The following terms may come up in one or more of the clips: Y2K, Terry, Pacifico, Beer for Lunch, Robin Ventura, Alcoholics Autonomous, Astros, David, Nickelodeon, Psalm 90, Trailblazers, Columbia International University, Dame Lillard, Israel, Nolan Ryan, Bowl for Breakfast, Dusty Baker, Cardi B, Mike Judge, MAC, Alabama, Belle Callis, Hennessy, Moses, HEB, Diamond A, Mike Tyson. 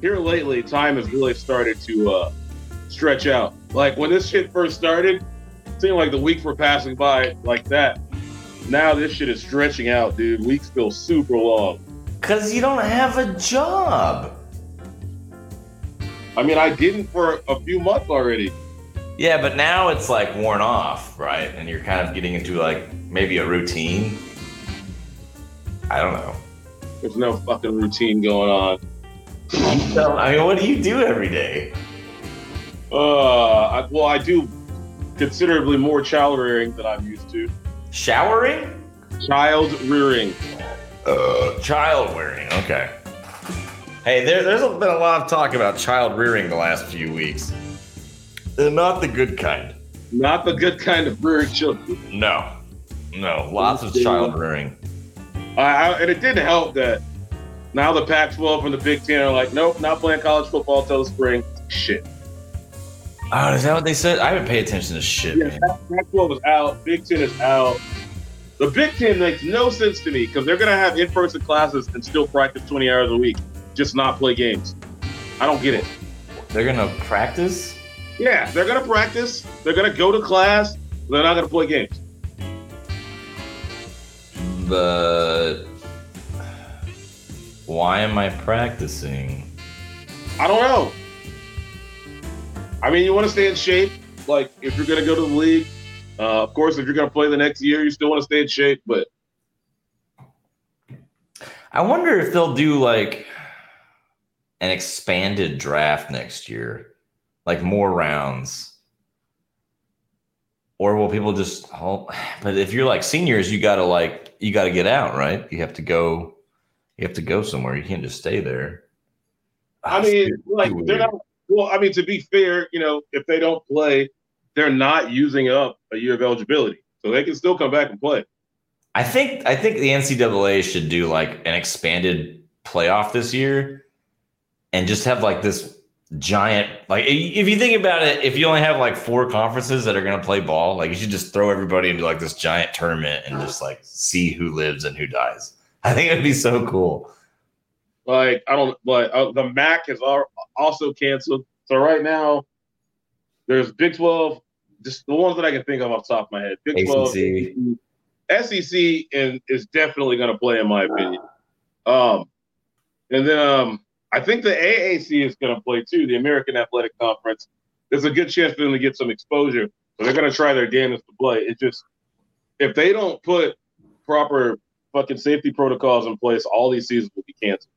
here lately, time has really started to stretch out. Like, when this shit first started, it seemed like the weeks were passing by like that. Now this shit is stretching out, dude. Weeks feel super long. Because you don't have a job. I mean, I didn't for a few months already. Yeah, but now it's like worn off, right? And you're kind of getting into like maybe a routine. I don't know. There's no fucking routine going on. I mean, what do you do every day? Well, I do considerably more child rearing than I'm used to. Showering? Child rearing. Child rearing. Okay. Hey, there's been a lot of talk about child rearing the last few weeks. Not the good kind. Not the good kind of rearing children. No. Lots of child rearing. And it didn't help that now the Pac-12 and the Big Ten are like, nope, not playing college football till the spring. Shit. Oh, is that what they said? I haven't paid attention to shit, man. Pac-12 is out. Big Ten is out. The Big Ten makes no sense to me because they're going to have in-person classes and still practice 20 hours a week, just not play games. I don't get it. They're going to practice? Yeah, they're going to practice. They're going to go to class. They're not going to play games. But why am I practicing? I don't know. I mean, you want to stay in shape. Like, if you're going to go to the league, of course, if you're going to play the next year, you still want to stay in shape. But I wonder if they'll do, like, an expanded draft next year, like more rounds. Or will people just but if you're like seniors, you gotta get out, right? You have to go somewhere. You can't just stay there. I mean, like, they're not, well, I mean, to be fair, you know, if they don't play, they're not using up a year of eligibility. So they can still come back and play. I think the NCAA should do like an expanded playoff this year and just have like this giant, like, if you think about it, if you only have like four conferences that are going to play ball, like, you should just throw everybody into like this giant tournament and just like see who lives and who dies. I think it'd be so cool. Like, the MAC is also canceled. So right now there's Big 12, just the ones that I can think of off the top of my head. Big 12, SEC, and is definitely going to play, in my opinion. And then, I think the AAC is going to play, too, the American Athletic Conference. There's a good chance for them to get some exposure, but they're going to try their damnedest to play. It just, if they don't put proper fucking safety protocols in place, all these seasons will be canceled.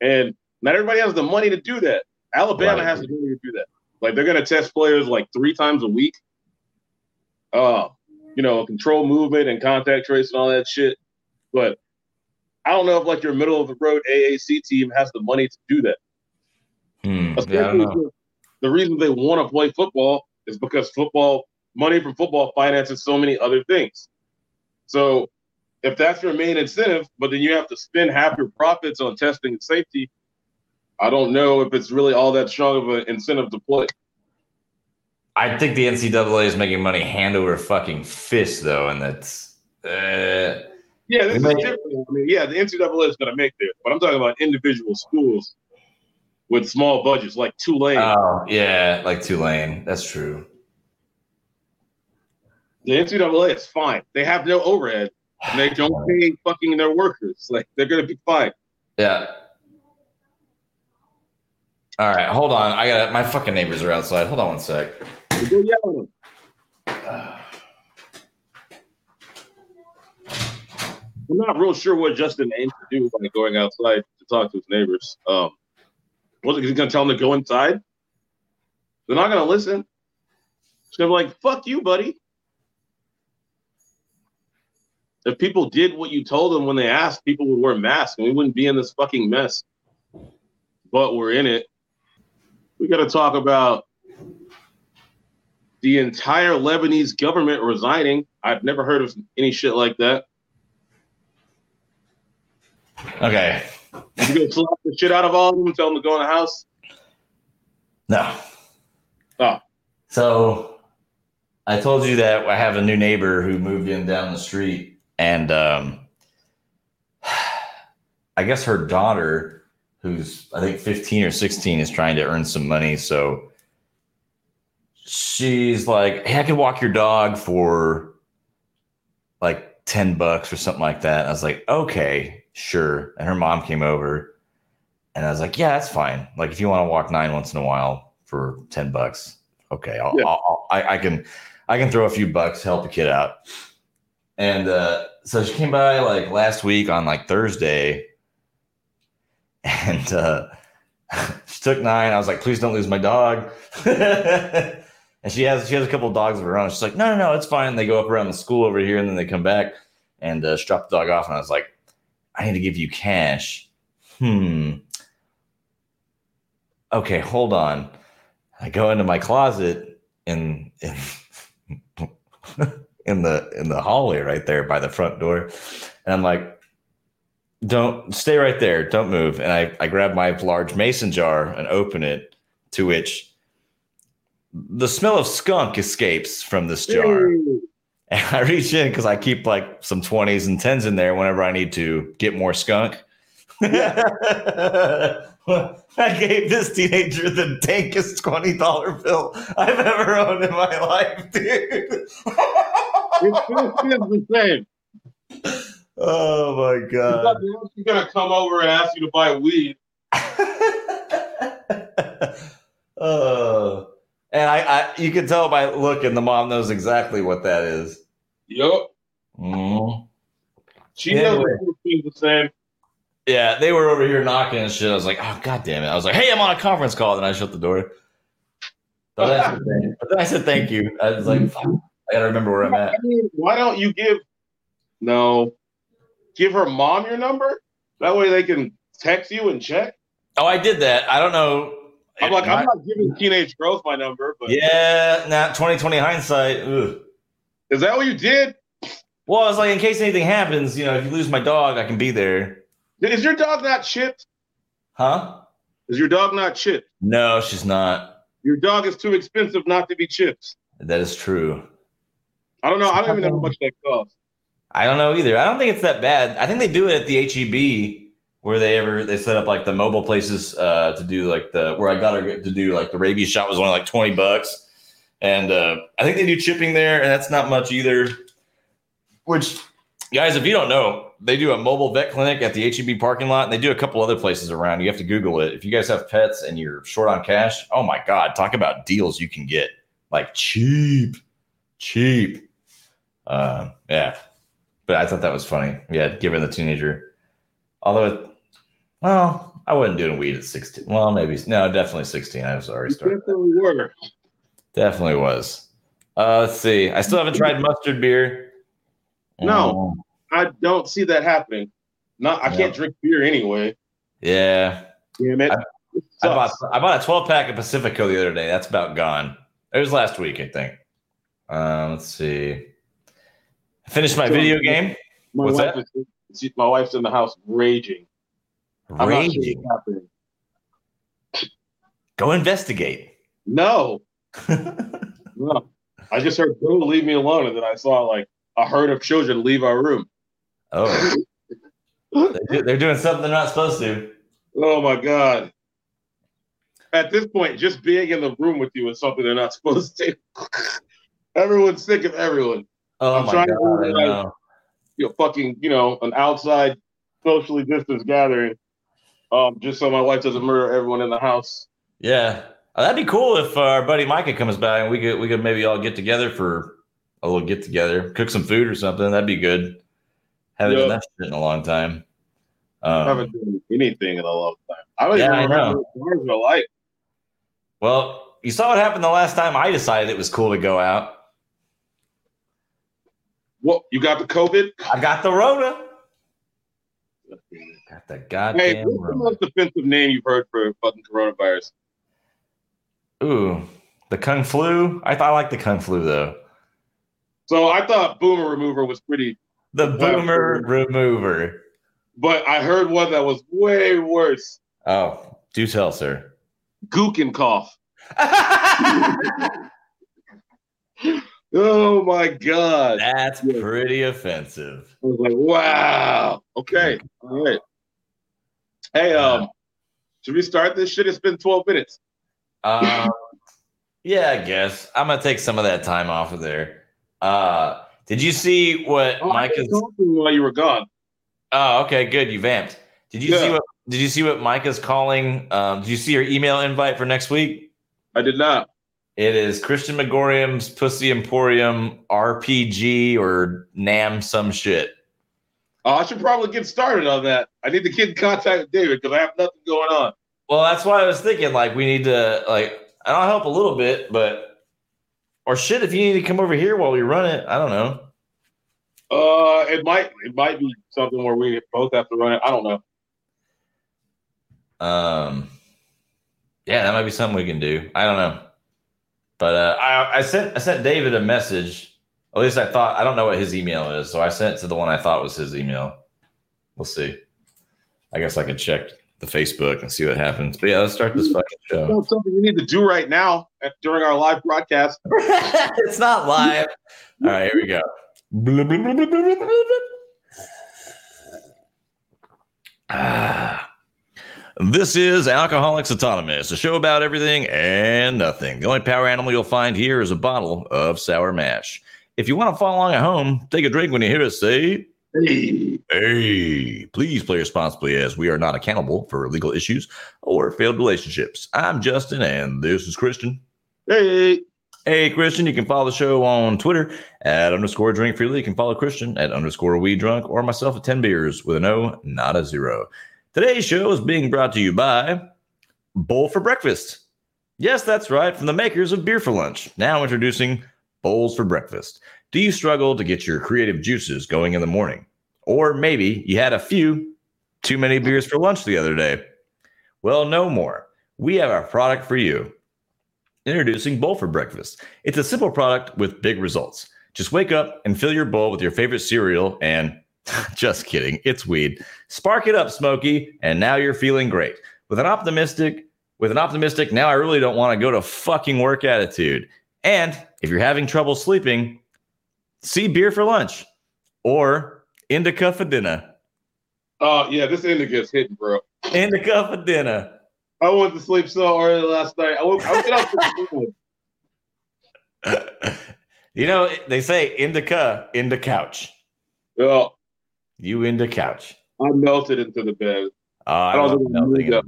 And not everybody has the money to do that. Alabama has the money to do that. Like, they're going to test players like 3 times a week. You know, control movement and contact trace and all that shit. But I don't know if, like, your middle-of-the-road AAC team has the money to do that. Especially the reason they want to play football is because money from football finances so many other things. So if that's your main incentive, but then you have to spend half your profits on testing and safety, I don't know if it's really all that strong of an incentive to play. I think the NCAA is making money hand over fucking fist, though, and that's yeah, this is different. I mean, yeah, the NCAA is going to make this, but I'm talking about individual schools with small budgets, like Tulane. Oh, yeah, like Tulane. That's true. The NCAA is fine. They have no overhead, and they don't pay fucking their workers. Like, they're going to be fine. Yeah. All right, hold on. My fucking neighbors are outside. Hold on one sec. You're yelling. I'm not real sure what Justin aims to do by going outside to talk to his neighbors. Was he going to tell them to go inside? They're not going to listen. It's going to be like, fuck you, buddy. If people did what you told them when they asked, people would wear masks and we wouldn't be in this fucking mess. But we're in it. We got to talk about the entire Lebanese government resigning. I've never heard of any shit like that. Okay. You gonna slap the shit out of all of them and tell them to go in the house? No. Oh. So I told you that I have a new neighbor who moved in down the street, and I guess her daughter, who's I think 15 or 16 is trying to earn some money. So she's like, hey, I could walk your dog for like $10 or something like that. And I was like, okay, sure. And her mom came over and I was like, yeah, that's fine. Like if you want to walk nine once in a while for $10, okay, I can throw a few bucks, help the kid out. And so she came by like last week on like Thursday and she took nine. I was like, please don't lose my dog. And she has a couple of dogs of her own. She's like, no, it's fine. And they go up around the school over here and then they come back and she dropped the dog off. And I was like, I need to give you cash. Okay, hold on. I go into my closet in the hallway right there by the front door. And I'm like, don't stay right there. Don't move. And I grab my large mason jar and open it, to which the smell of skunk escapes from this jar. And I reach in because I keep like some 20s and 10s in there whenever I need to get more skunk. I gave this teenager the dankest $20 bill I've ever owned in my life, dude. It's the same. Oh my god! She's gonna come over and ask you to buy weed. And you can tell by looking, the mom knows exactly what that is. Yep. Mm. She knows it's the same. Yeah, they were over here knocking and shit. I was like, oh, god damn it. I was like, hey, I'm on a conference call. Then I shut the door. So that's the thing. But then I said, thank you. I was like, fuck, I got to remember where I'm at. I mean, why don't you give her mom your number? That way they can text you and check. Oh, I did that. I don't know. I'm not giving teenage girls my number. But yeah, nah, 2020 hindsight. Ugh. Is that what you did? Well, I was like, in case anything happens, if you lose my dog, I can be there. Is your dog not chipped? Huh? Is your dog not chipped? No, she's not. Your dog is too expensive not to be chipped. That is true. I don't know. I don't even know how much that costs. I don't know either. I don't think it's that bad. I think they do it at the HEB where they set up like the mobile places to do like where I got her to do like the rabies shot was only like $20. And I think they do chipping there and that's not much either. Which, guys, if you don't know, they do a mobile vet clinic at the HEB parking lot, and they do a couple other places around. You have to Google it. If you guys have pets and you're short on cash, oh, my God, talk about deals you can get. Like, cheap. Yeah. But I thought that was funny. Yeah, giving the teenager. Although, I wasn't doing weed at 16. Well, maybe. No, definitely 16. I was already started. Definitely was. Let's see. I still haven't tried mustard beer. No. I don't see that happening. I can't drink beer anyway. Yeah. Damn it. I bought a 12-pack of Pacifico the other day. That's about gone. It was last week, I think. Let's see. I finished my video game. My wife's in the house raging. Raging? Go investigate. No. No. I just heard, go leave me alone. And then I saw like a herd of children leave our room. Oh, they're doing something they're not supposed to. Oh, my God. At this point, just being in the room with you is something they're not supposed to. Everyone's sick of everyone. Oh, I'm trying to organize fucking, an outside socially distanced gathering just so my wife doesn't murder everyone in the house. Yeah. That'd be cool if our buddy Micah comes by and we could maybe all get together for a little get together, cook some food or something. That'd be good. Haven't done that shit in a long time. I haven't done anything in a long time. I don't even remember what it was like. Well, you saw what happened the last time I decided it was cool to go out. What? You got the COVID? I got the Rona. Got the goddamn what's the most offensive name you've heard for fucking coronavirus? Ooh, the Kung Flu? I like the Kung Flu, though. So I thought Boomer Remover was pretty... The Boomer Remover. But I heard one that was way worse. Oh, do tell, sir. Gookin cough. Oh, my God. That's pretty offensive. I was like, wow. Okay. All right. Hey, Should we start this shit? It's been 12 minutes. Yeah, I guess. I'm going to take some of that time off of there. Did you see what Micah's while you were gone? Oh, okay, good. You vamped. Did you see what Micah's calling? Did you see your email invite for next week? I did not. It is Christian Megorium's Pussy Emporium RPG or NAM some shit. Oh, I should probably get started on that. I need to get in contact with David because I have nothing going on. Well, that's why I was thinking, we need to, and I'll help a little bit, but if you need to come over here while we run it, I don't know. It might be something where we both have to run it. I don't know. Yeah, that might be something we can do. I don't know. But I sent David a message. At least I thought. I don't know what his email is, so I sent it to the one I thought was his email. We'll see. I guess I could check the Facebook and see what happens. But yeah, let's start this fucking show. Something you need to do right now during our live broadcast. It's not live. All right, here we go. This is Alcoholics Autonomous, a show about everything and nothing. The only power animal you'll find here is a bottle of sour mash. If you want to follow along at home, take a drink when you hear us say, hey, please play responsibly as we are not accountable for legal issues or failed relationships. I'm Justin, and this is Christian. Hey, Christian, you can follow the show on Twitter @_drinkfreely. You can follow Christian @_we_drunk or myself @10beers with an O, not a zero. Today's show is being brought to you by Bowl for Breakfast. Yes, that's right, from the makers of Beer for Lunch. Now introducing Bowls for Breakfast. Do you struggle to get your creative juices going in the morning? Or maybe you had a few too many beers for lunch the other day? Well, no more. We have our product for you. Introducing Bowl for Breakfast. It's a simple product with big results. Just wake up and fill your bowl with your favorite cereal and... just kidding. It's weed. Spark it up, Smokey, and now you're feeling great. With an optimistic, now I really don't want to go to fucking work attitude. And if you're having trouble sleeping, see Beer for Lunch or Indica for Dinner. Oh, yeah, this Indica's hitting, bro. Indica for Dinner. I went to sleep so early last night. I woke up. You know, they say Indica in the couch. Well. You in the couch. I melted into the bed. I don't know,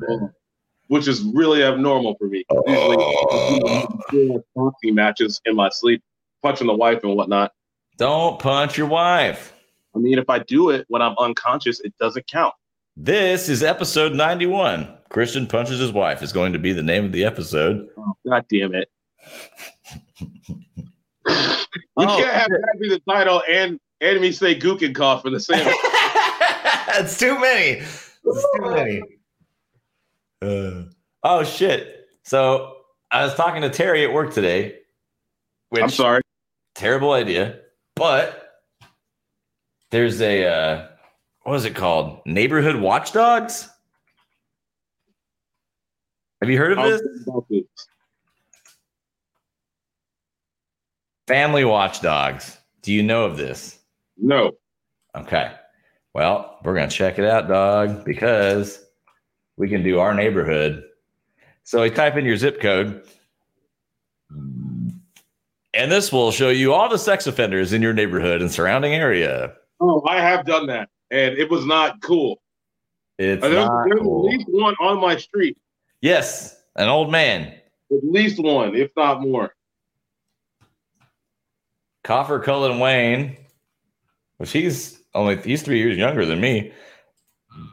which is really abnormal for me. Usually, boxing matches in my sleep, punching the wife and whatnot. Don't punch your wife. I mean, if I do it when I'm unconscious, it doesn't count. This is episode 91. Christian punches his wife is going to be the name of the episode. Oh, God damn it! You can't have that be the title and. Enemy say gook and cough in the same. It's too many. Oh, shit. So I was talking to Terry at work today. Which, I'm sorry. Terrible idea. But there's a, what is it called? Neighborhood Watchdogs? Have you heard of this? Family Watchdogs. Do you know of this? No. Okay. Well, we're going to check it out, dog, because we can do our neighborhood. So you type in your zip code, and this will show you all the sex offenders in your neighborhood and surrounding area. Oh, I have done that, and it was not cool. There's at least one on my street. Yes, an old man. At least one, if not more. Coffer Cullen Wayne. Which he's 3 years younger than me.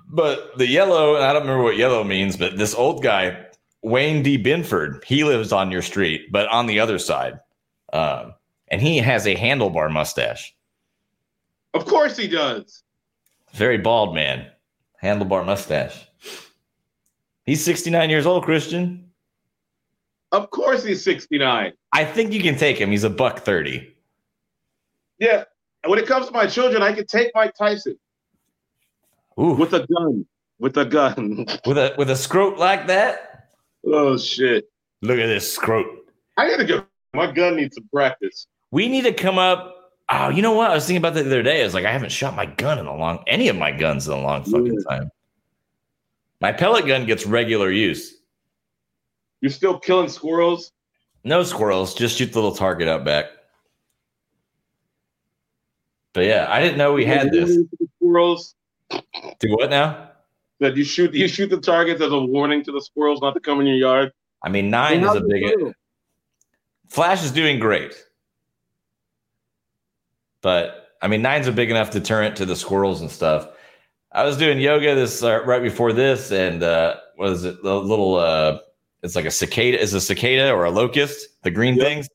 But the yellow, and I don't remember what yellow means, but this old guy, Wayne D. Binford, he lives on your street, but on the other side. And he has a handlebar mustache. Of course he does. Very bald man. Handlebar mustache. He's 69 years old, Christian. Of course he's 69. I think you can take him. He's $130. Yeah. When it comes to my children, I can take Mike Tyson. Ooh. With a gun. with a scrote like that? Oh, shit. Look at this scrote. I got to go. My gun needs some practice. We need to come up. Oh, you know what? I was thinking about that the other day. I was like, I haven't shot my gun in a long time. My pellet gun gets regular use. You're still killing squirrels? No squirrels. Just shoot the little target out back. But yeah, I didn't know we had this. Squirrels. Do what now? That you shoot the targets as a warning to the squirrels not to come in your yard. I mean, Nine is a bigot. Flash is doing great. But, I mean, Nine's a big enough deterrent to the squirrels and stuff. I was doing yoga this right before this, and what is it? The little, it's like a cicada. It's a cicada or a locust, the green things.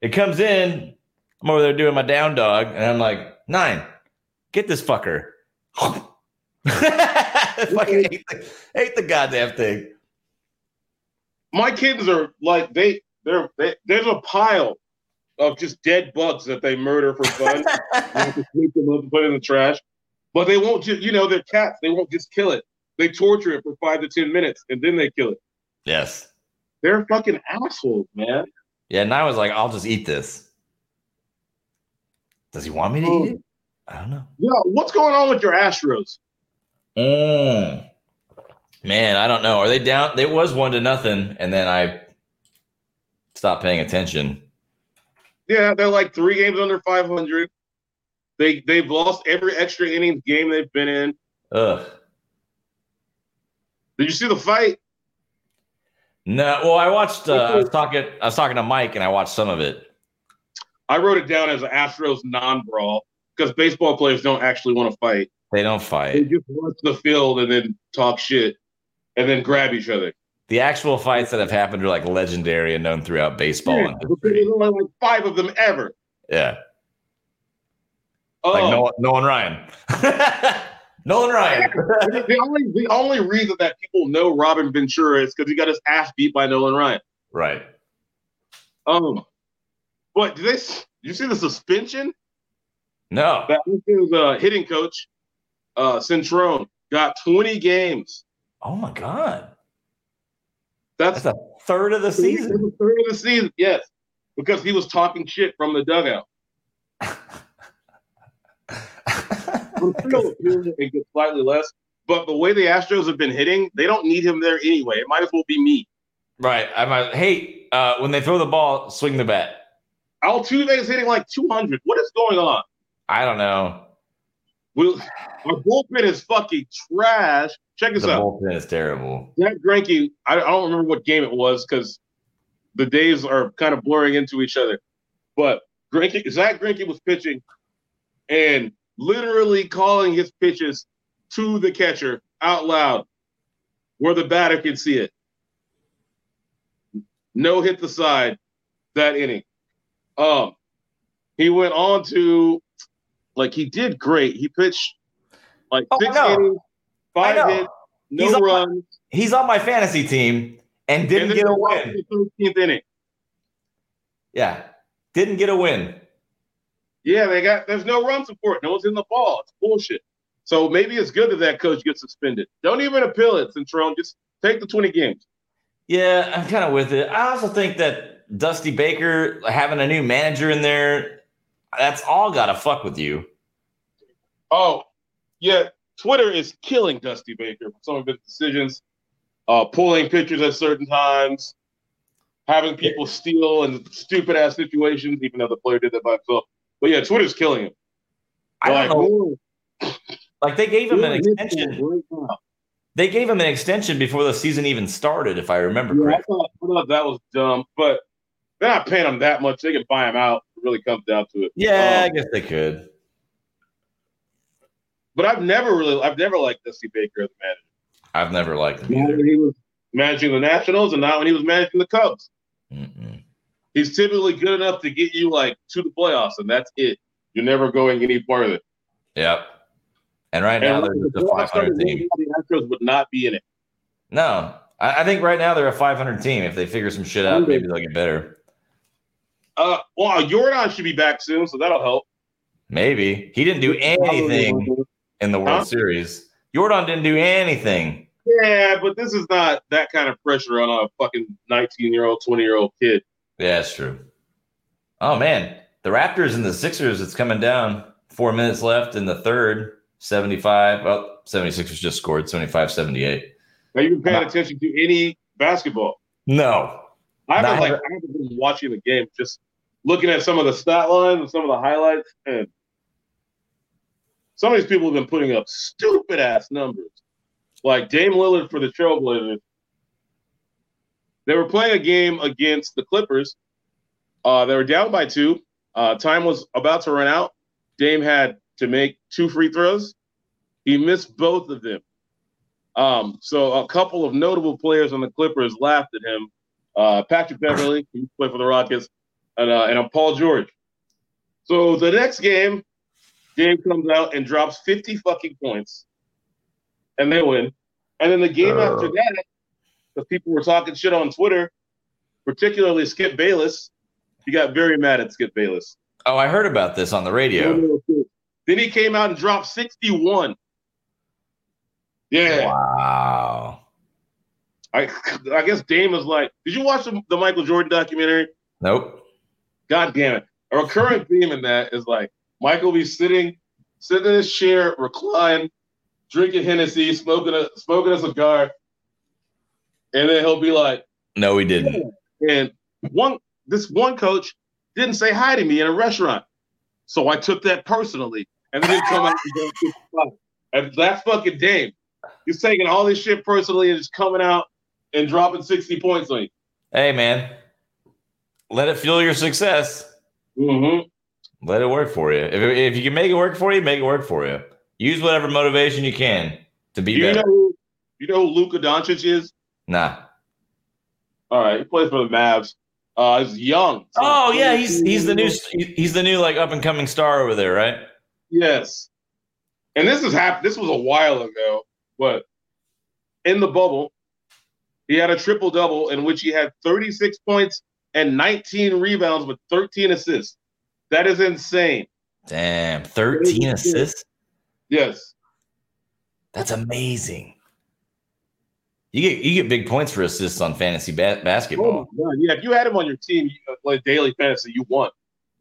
It comes in. I'm over there doing my down dog, and I'm like, Nine, get this fucker. Fucking hate the goddamn thing. My kids are like there's a pile of just dead bugs that they murder for fun. They have to sweep them up and put it in the trash, but they won't just they're cats. They won't just kill it. They torture it for 5 to 10 minutes and then they kill it. Yes, they're fucking assholes, man. Yeah, and I was like, I'll just eat this. Does he want me to eat it? I don't know. Yeah, what's going on with your Astros? Man, I don't know. Are they down? It was 1-0, and then I stopped paying attention. Yeah, they're like 3 games under 500. They've lost every extra innings game they've been in. Ugh. Did you see the fight? No. Well, I watched. I was talking to Mike, and I watched some of it. I wrote it down as an Astros non-brawl because baseball players don't actually want to fight. They don't fight. They just watch the field and then talk shit and then grab each other. The actual fights that have happened are like legendary and known throughout baseball. Yeah, there's only like 5 of them ever. Yeah. Like Nolan Ryan. Nolan Ryan. The only reason that people know Robin Ventura is because he got his ass beat by Nolan Ryan. Right. But did you see the suspension? No. That was hitting coach. Centrone got 20 games. Oh my God. That's a third of the season. That's a third of the season, yes. Because he was talking shit from the dugout. It gets slightly less. But the way the Astros have been hitting, they don't need him there anyway. It might as well be me. Right. When they throw the ball, swing the bat. Altuve's hitting like 200. What is going on? I don't know. Our bullpen is fucking trash. Check this out. The bullpen is terrible. Zach Greinke, I don't remember what game it was because the days are kind of blurring into each other. But Zach Greinke was pitching and literally calling his pitches to the catcher out loud where the batter could see it. No hit the side that inning. He went on to... Like, he did great. He pitched, like, 6 innings, 5 hits, no runs. He's on my fantasy team and didn't get a win. 13th inning. Yeah, didn't get a win. Yeah, there's no run support. No one's in the ball. It's bullshit. So maybe it's good that coach gets suspended. Don't even appeal it, Centrone. Just take the 20 games. Yeah, I'm kind of with it. I also think that Dusty Baker, having a new manager in there, that's all gotta fuck with you. Oh, yeah. Twitter is killing Dusty Baker for some of his decisions, pulling pictures at certain times, having people steal in stupid ass situations, even though the player did that by himself. But yeah, Twitter's killing him. I don't know. Like they gave him an extension. They gave him an extension before the season even started, if I remember correctly. I thought that was dumb, but they're not paying him that much. They can buy him out. It really comes down to it. Yeah, I guess they could. But I've never liked Dusty Baker as a manager. I've never liked him either. He was managing the Nationals and not when he was managing the Cubs. Mm-mm. He's typically good enough to get you like to the playoffs, and that's it. You're never going any farther. Yep. And right now they're just a 500 team. The Astros would not be in it. No. I think right now they're a 500 team. If they figure some shit out, maybe they'll get better. Well, Jordan should be back soon, so that'll help. Maybe. He didn't do anything in the World Series. Jordan didn't do anything. Yeah, but this is not that kind of pressure on a fucking 19-year-old, 20-year-old kid. Yeah, that's true. Oh, man. The Raptors and the Sixers, it's coming down. 4 minutes left in the third. 75. Well, 76ers just scored 75-78. Have you been paying attention to any basketball? No. I haven't been watching the game, just looking at some of the stat lines and some of the highlights. And some of these people have been putting up stupid-ass numbers. Like Dame Lillard for the Trailblazers. They were playing a game against the Clippers. They were down by 2. Time was about to run out. Dame had to make 2 free throws. He missed both of them. So a couple of notable players on the Clippers laughed at him. Patrick Beverly, who played for the Rockets, and Paul George. So the next game, Dame comes out and drops 50 fucking points. And they win. And then the game after that, the people were talking shit on Twitter, particularly Skip Bayless. He got very mad at Skip Bayless. Oh, I heard about this on the radio. Then he came out and dropped 61. Yeah. Wow. I guess Dame was like, did you watch the Michael Jordan documentary? Nope. God damn it. A recurring theme in that is like, Michael be sitting in his chair, reclined, drinking Hennessy, smoking a cigar, and then he'll be like, no, he didn't. And this one coach didn't say hi to me in a restaurant, so I took that personally. And then he'd come out and go, and that's fucking Dame. He's taking all this shit personally and just coming out and dropping 60 points on you. Hey, man, let it fuel your success. Mm-hmm. Let it work for you. If you can make it work for you, make it work for you. Use whatever motivation you can to be better. You know who Luka Doncic is? Nah. All right, he plays for the Mavs. He's young. So he's the new like up and coming star over there, right? Yes. And this was a while ago, but in the bubble, he had a triple double in which he had 36 points and 19 rebounds with 13 assists. That is insane. Damn, 13 assists? Yes. That's amazing. You get big points for assists on fantasy basketball. Oh, yeah, if you had him on your team, like daily fantasy, you won.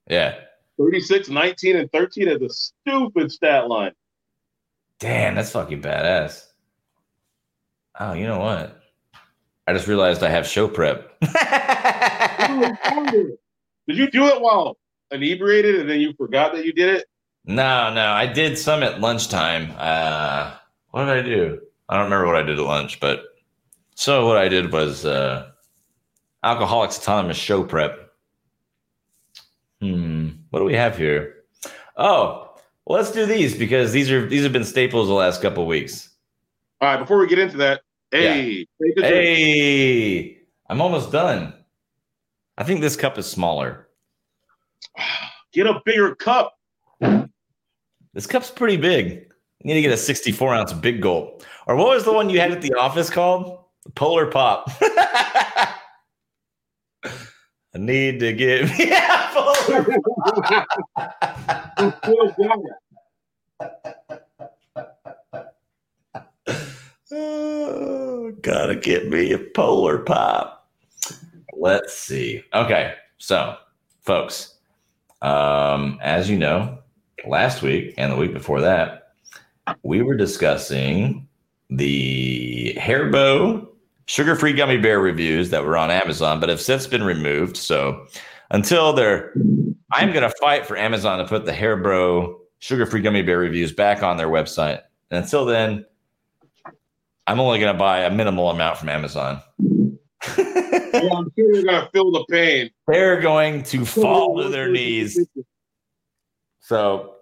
Yeah. 36, 19, and 13 is a stupid stat line. Damn, that's fucking badass. Oh, you know what? I just realized I have show prep. Did you do it while inebriated and then you forgot that you did it? No, I did some at lunchtime. What did I do? I don't remember what I did at lunch, but so what I did was Alcoholics Autonomous show prep. What do we have here? Oh, well, let's do these because these have been staples the last couple of weeks. All right, before we get into that, hey, I'm almost done. I think this cup is smaller. Get a bigger cup. This cup's pretty big. You need to get a 64-ounce big gulp. Or what was the one you had at the office called? The Polar Pop. I need to get me a Polar Pop. Gotta get me a Polar Pop. Let's see. Okay, so, folks, as you know, last week and the week before that, we were discussing the Haribo sugar-free gummy bear reviews that were on Amazon, but have since been removed. So until I'm going to fight for Amazon to put the Haribo sugar-free gummy bear reviews back on their website. And until then, I'm only going to buy a minimal amount from Amazon. Well, I'm sure they're going to feel the pain. They're going to fall to their knees. So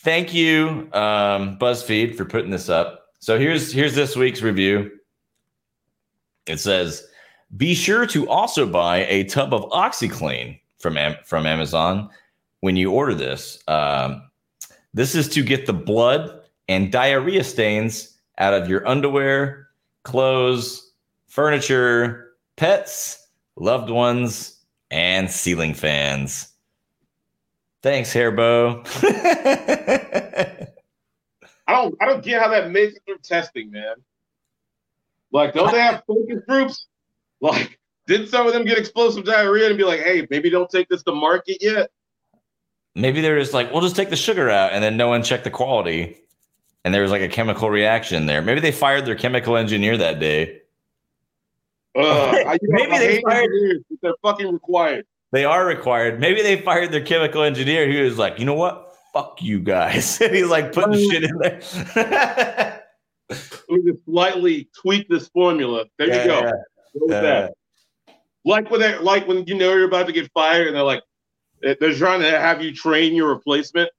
thank you, BuzzFeed, for putting this up. So here's this week's review. It says, be sure to also buy a tub of OxiClean from Amazon when you order this. This is to get the blood and diarrhea stains out of your underwear, clothes, furniture, pets, loved ones, and ceiling fans. Thanks, Haribo. I don't get how that makes it through testing, man. Like, don't they have focus groups? Like, didn't some of them get explosive diarrhea and be like, hey, maybe don't take this to market yet? Maybe they're just like, we'll just take the sugar out, and then no one checked the quality. and there was like a chemical reaction there. Maybe they fired their chemical engineer that day. Maybe they fired. They're fucking required. They are required. Maybe they fired their chemical engineer. He was like, you know what? Fuck you guys. And he's like putting shit in there. We just slightly tweak this formula. There you go. What was that? Like when you know you're about to get fired and they're like, they're trying to have you train your replacement,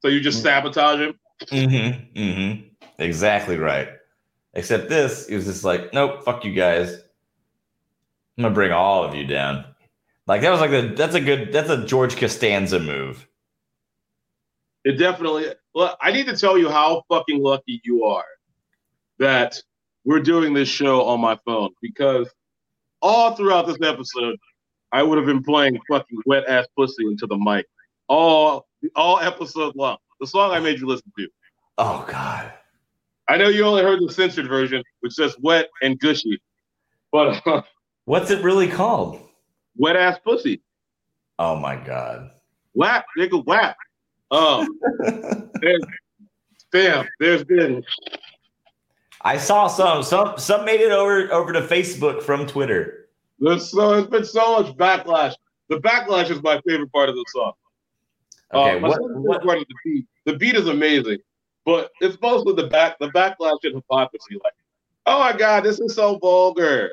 so you just sabotage him. Mm-hmm. Mm-hmm. Exactly right. Except this, it was just like, nope, fuck you guys. I'm gonna bring all of you down. Like that was like that's a George Costanza move. It definitely. Look, I need to tell you how fucking lucky you are that we're doing this show on my phone, because all throughout this episode, I would have been playing fucking Wet Ass Pussy into the mic all episode long. The song I made you listen to. Oh God! I know you only heard the censored version, which says wet and gushy, but what's it really called? Wet Ass Pussy. Oh my God! Whap, nigga, whap. There's been. I saw some made it over to Facebook from Twitter. It's been so much backlash. The backlash is my favorite part of the song. Okay, what of the beat? The beat is amazing, but it's mostly the backlash and hypocrisy. Like, oh my God, this is so vulgar,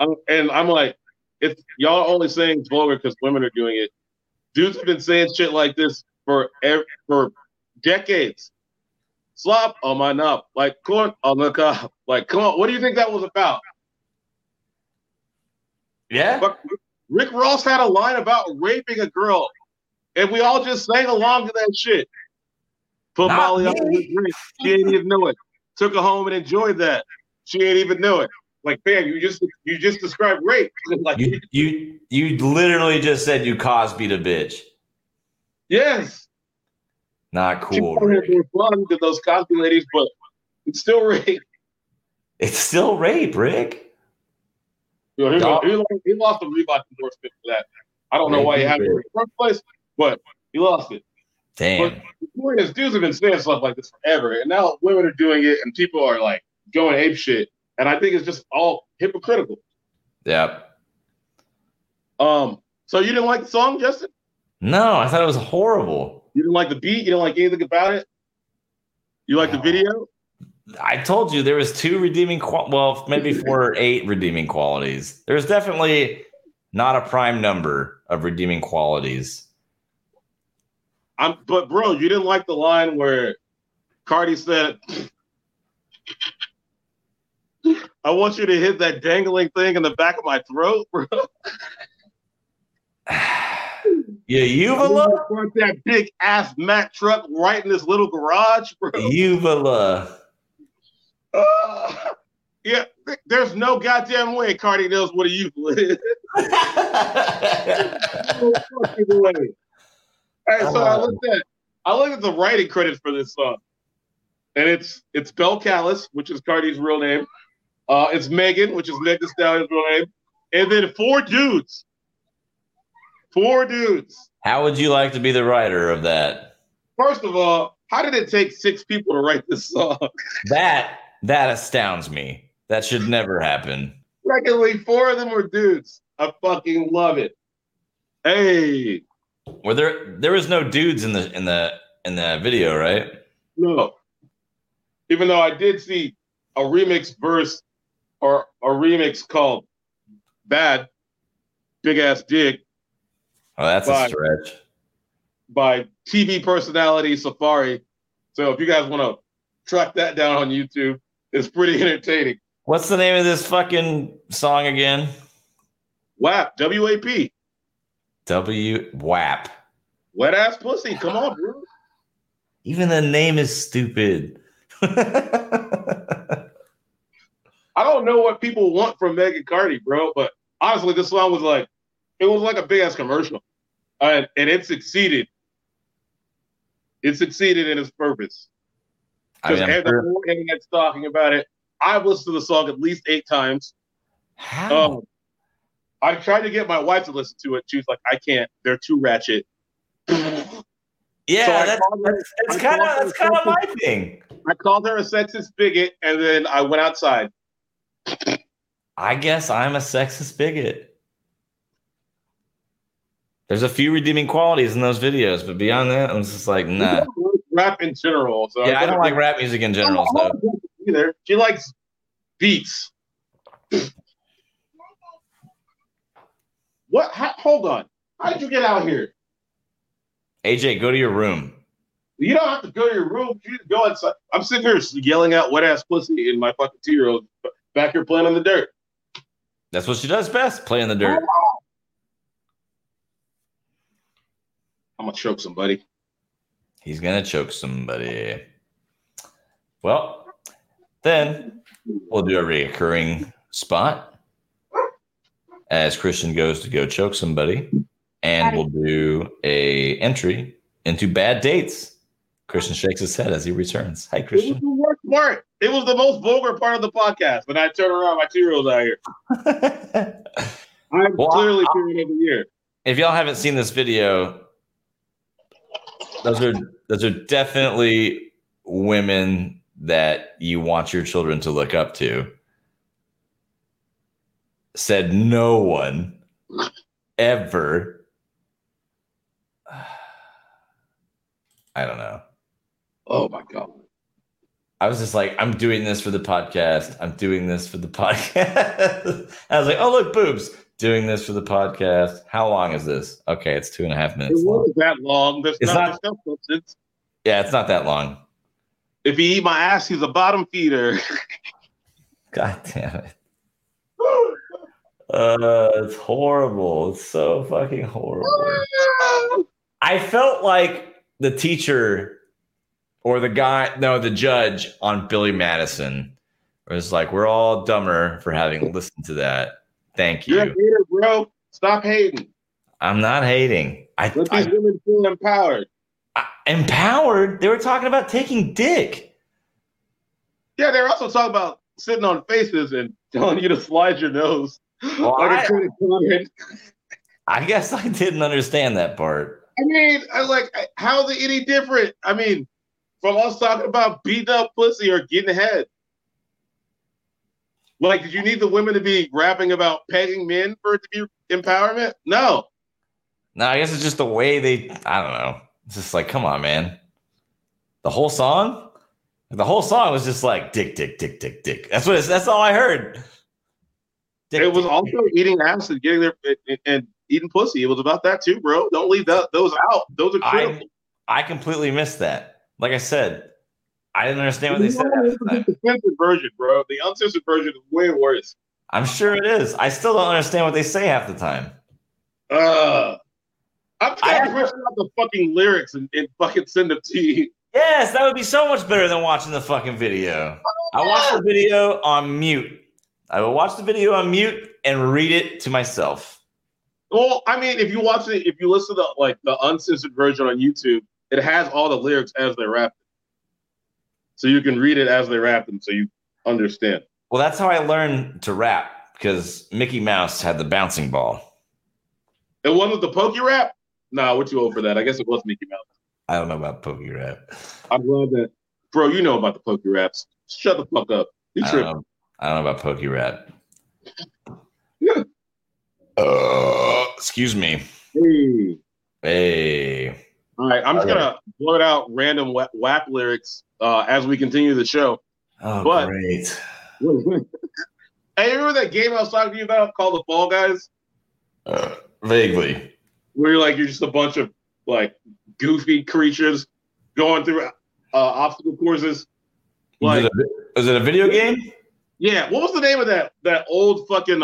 and I'm like, it's y'all only saying it's vulgar because women are doing it. Dudes have been saying shit like this for decades. Slop on my knob, like corn on the cob. Like, come on, what do you think that was about? Yeah. But Rick Ross had a line about raping a girl, and we all just sang along to that shit. Put Molly on the drink. She didn't even know it. Took her home and enjoyed that. She didn't even know it. Like, fam, you just described rape. Like, you literally just said you Cosby'd a bitch. Yes. Not cool. It was fun to those Cosby ladies, but it's still rape. It's still rape, Rick. Yo, he lost the Reebok endorsement for that. I don't know why he had it in the first place, but he lost it. Damn. But the point is, dudes have been saying stuff like this forever, and now women are doing it, and people are like going ape shit, and I think it's just all hypocritical. Yeah. So you didn't like the song, Justin? No, I thought it was horrible. You didn't like the beat? You didn't like anything about it? You like the video? I told you there was two redeeming maybe 4 or 8 redeeming qualities. There's definitely not a prime number of redeeming qualities. But bro, you didn't like the line where Cardi said, I want you to hit that dangling thing in the back of my throat, bro. Yeah, Uvula. Brought that big ass Mack truck right in this little garage, bro. Uvula. Yeah, there's no goddamn way Cardi knows what a Uvula is. No fucking way. All right, so I looked at the writing credits for this song, and it's Belle Callis, which is Cardi's real name. It's Megan, which is Meg Thee Stallion's real name, and then 4 dudes. 4 dudes. How would you like to be the writer of that? First of all, how did it take 6 people to write this song? That astounds me. That should never happen. Secondly, 4 of them were dudes. I fucking love it. Hey, were there was no dudes in the video, right? No. Even though I did see a remix verse or a remix called "Bad Big Ass Dick." Oh, that's a stretch. By TV personality Safari. So if you guys want to track that down on YouTube, it's pretty entertaining. What's the name of this fucking song again? WAP. W-A-P. WAP. Wet Ass Pussy. Come on, bro. Even the name is stupid. I don't know what people want from Meg and Cardi, bro. But honestly, this song was like, it was like a big ass commercial. And it succeeded. It succeeded in its purpose. Because the whole internet's talking about it. I've listened to the song at least 8 times. How? I tried to get my wife to listen to it. She was like, I can't. They're too ratchet. Yeah, so that's kind of my thing. I called her a sexist bigot, and then I went outside. I guess I'm a sexist bigot. There's a few redeeming qualities in those videos, but beyond that, I'm just like, nah. Rap in general. So yeah, I don't like rap music in general. So. Either. She likes beats. What? Hold on. How did you get out here? AJ, go to your room. You don't have to go to your room. You go inside. I'm sitting here yelling out wet ass pussy in my fucking 2-year-old back here playing in the dirt. That's what she does best, playing in the dirt. I'm going to choke somebody. He's going to choke somebody. Well, then we'll do a reoccurring spot as Christian goes to go choke somebody. And we'll do a entry into bad dates. Christian shakes his head as he returns. Hi, Christian. It was the worst part. It was the most vulgar part of the podcast. When I turn around, my 2-year-old's out here. I'm clearly turning over here. If y'all haven't seen this video, those are definitely women that you want your children to look up to. Said no one ever. I don't know. Oh my God. I was just like, I'm doing this for the podcast. I was like, oh, look, boobs. Doing this for the podcast. How long is this? Okay, it's 2.5 minutes. It wasn't that long. It's not. Yeah, it's not that long. If he eat my ass, he's a bottom feeder. God damn it. It's horrible. It's so fucking horrible. I felt like the teacher or the judge on Billy Madison was like, we're all dumber for having listened to that. Thank you. You're a hater, bro. Stop hating. I'm not hating. Let these women feel empowered. Empowered? They were talking about taking dick. Yeah, they were also talking about sitting on faces and telling you to slide your nose. Well, I guess I didn't understand that part. I mean, how is it any different? I mean, from us talking about beating up pussy or getting head. Like, did you need the women to be rapping about pegging men for it to be empowerment? No. No, I guess it's just the way I don't know. It's just like, come on, man. The whole song was just like, dick, dick, dick, dick, dick. That's all I heard. Dick, it was dick, also dick. Eating ass and getting there and eating pussy. It was about that too, bro. Don't leave those out. Those are critical. I completely missed that. Like I said, I didn't understand what they said. The censored version, bro. The uncensored version is way worse. I'm sure it is. I still don't understand what they say half the time. I'm trying to question out the fucking lyrics and fucking send them to you. Yes, that would be so much better than watching the fucking video. I watched the video on mute. I will watch the video on mute and read it to myself. Well, I mean, if you listen to the uncensored version on YouTube, it has all the lyrics as they rap. So you can read it as they rap them, so you understand. Well, that's how I learned to rap, because Mickey Mouse had the bouncing ball. It wasn't the pokey rap? Nah, we're too old for that. I guess it was Mickey Mouse. I don't know about pokey rap. I'm glad that, bro, you know about the pokey raps. Shut the fuck up. You tripping. I don't know about pokey rap. Yeah. Excuse me. Hey. All right, I'm just going to blurt out random WAP lyrics as we continue the show. Oh, great. Hey, remember that game I was talking to you about called The Fall Guys? Vaguely. Where you're just a bunch of goofy creatures going through obstacle courses. Is it a video game? Yeah. What was the name of that old fucking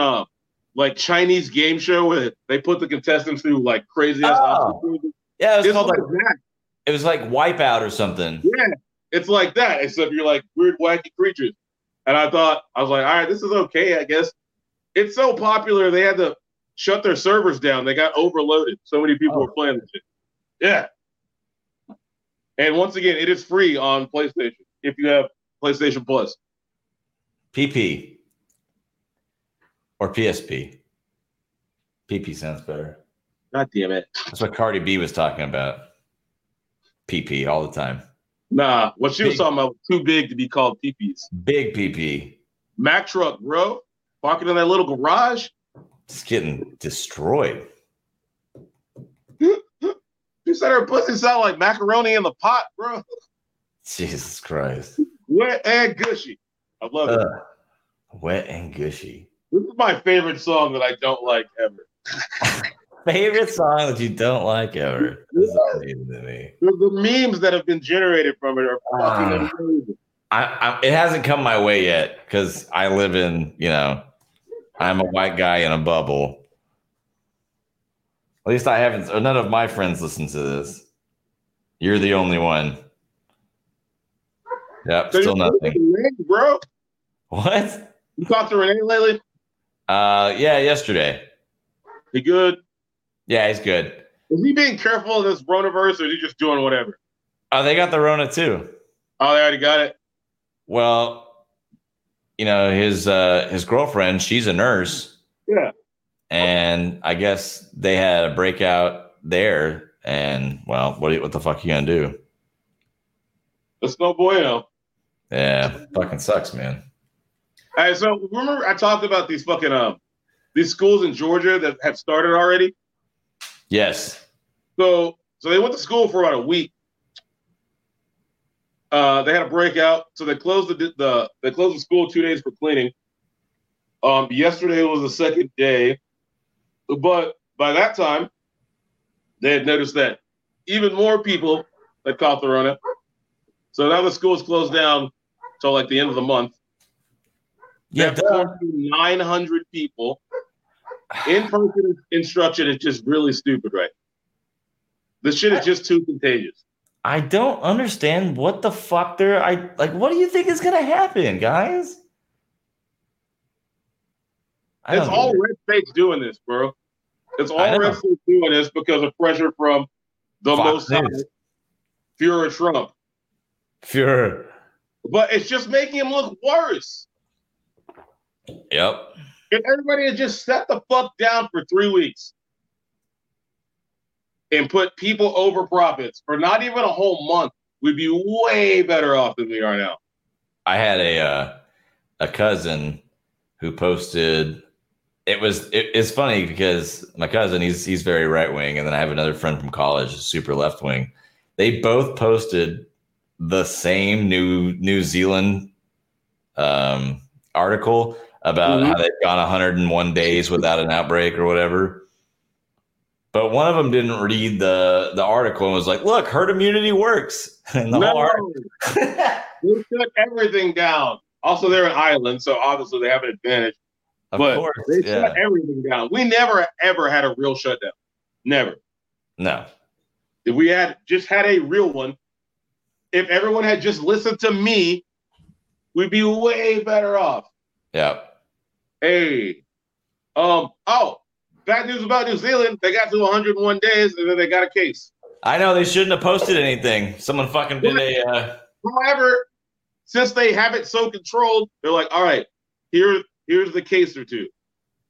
Chinese game show where they put the contestants through crazy ass obstacle courses? Yeah, it was called that. It was like Wipeout or something. Yeah, it's like that, except you're weird, wacky creatures. And I was like, all right, this is okay, I guess. It's so popular, they had to shut their servers down. They got overloaded. So many people were playing this shit. Yeah. And once again, it is free on PlayStation if you have PlayStation Plus. PP. Or PSP. PP sounds better. God damn it. That's what Cardi B was talking about. PP all the time. Nah, what she was talking about was too big to be called peepees. Big peepee. Mack truck, bro. Parking in that little garage. It's getting destroyed. She said her pussy sound like macaroni in the pot, bro. Jesus Christ. Wet and gushy. I love it. Wet and gushy. This is my favorite song that I don't like ever. Favorite song that you don't like ever. This is amazing to me. The memes that have been generated from it are fucking amazing. It hasn't come my way yet because I live in, you know, I'm a white guy in a bubble. At least I haven't. None of my friends listen to this. You're the only one. Yep, so still nothing. Renee, bro. What? You talked to Renee lately? Yeah, yesterday. He good? Yeah, he's good. Is he being careful in this Ronaverse, or is he just doing whatever? Oh, they got the Rona too. Oh, they already got it. Well, you know, his girlfriend, she's a nurse. Yeah. And I guess they had a breakout there, and well, what the fuck are you gonna do? That's no bueno. Yeah, fucking sucks, man. All right, so remember I talked about these fucking these schools in Georgia that have started already. Yes. So they went to school for about a week. They had a breakout, so they closed the school 2 days for cleaning. Yesterday was the second day, but by that time, they had noticed that even more people had caught the Rona. So now the school's closed down till like the end of the month. Yeah, 900 people. In-person instruction is just really stupid, right? This shit is just too contagious. I don't understand what the fuck what do you think is going to happen, guys? It's all red states doing this, bro. It's all red states doing this because of pressure from the most Fuhrer Trump. Fuhrer. But it's just making him look worse. Yep. If everybody had just set the fuck down for 3 weeks and put people over profits for not even a whole month, we'd be way better off than we are now. I had a cousin who posted. It's funny because my cousin, he's very right wing, and then I have another friend from college, super left wing. They both posted the same New Zealand article about how they've gone 101 days without an outbreak or whatever. But one of them didn't read the article and was like, look, herd immunity works. And whole article. We shut everything down. Also, they're an island, so obviously they have an advantage. Of course. They shut everything down. We never, ever had a real shutdown. Never. No. If we had just had a real one, if everyone had just listened to me, we'd be way better off. Yeah. Hey. Bad news about New Zealand. They got to 101 days, and then they got a case. I know. They shouldn't have posted anything. Someone fucking did a... However, since they have it so controlled, they're like, all right, here's the case or two.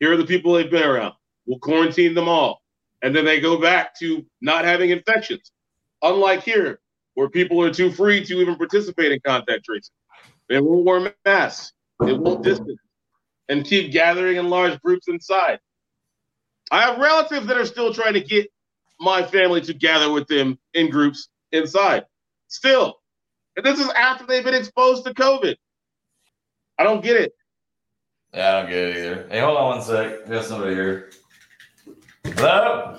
Here are the people they've been around. We'll quarantine them all. And then they go back to not having infections. Unlike here, where people are too free to even participate in contact tracing. They won't wear masks. They won't distance. And keep gathering in large groups inside. I have relatives that are still trying to get my family to gather with them in groups inside. Still. And this is after they've been exposed to COVID. I don't get it. Yeah, I don't get it either. Hey, hold on one sec. There's somebody here. Hello?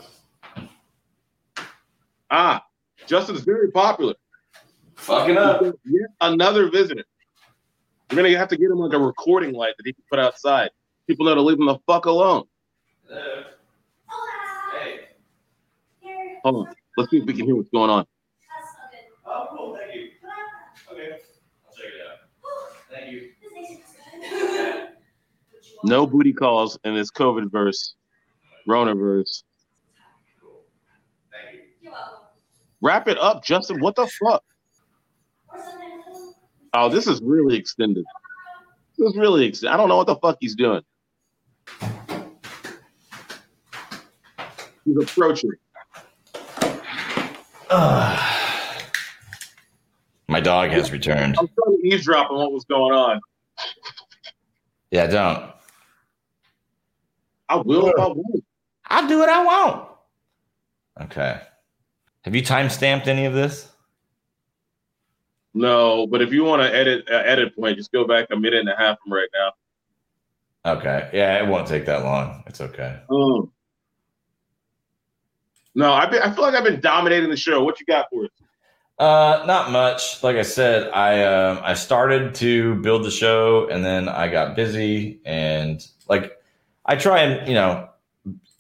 Justin's very popular. Fucking up. Yet another visitor. We're going to have to get him like a recording light that he can put outside. People know to leave him the fuck alone. Hello. Hey. Here. Hold on. Let's see if we can hear what's going on. Oh, cool. Thank you. Okay. I'll check it out. Thank you. No booty calls in this COVID verse, Rona verse. Cool. Thank you. You're welcome. Wrap it up, Justin. What the fuck? Oh, this is really extended. I don't know what the fuck he's doing. He's approaching. My dog has returned. I'm trying to eavesdrop on what was going on. Yeah, don't. I will if I want. I'll do what I want. Okay. Have you timestamped any of this? No, but if you want to edit edit point, just go back a minute and a half from right now. Okay. Yeah, it won't take that long. It's okay. No, I feel like I've been dominating the show. What you got for us? Not much. Like I said, I started to build the show, and then I got busy, and like I try and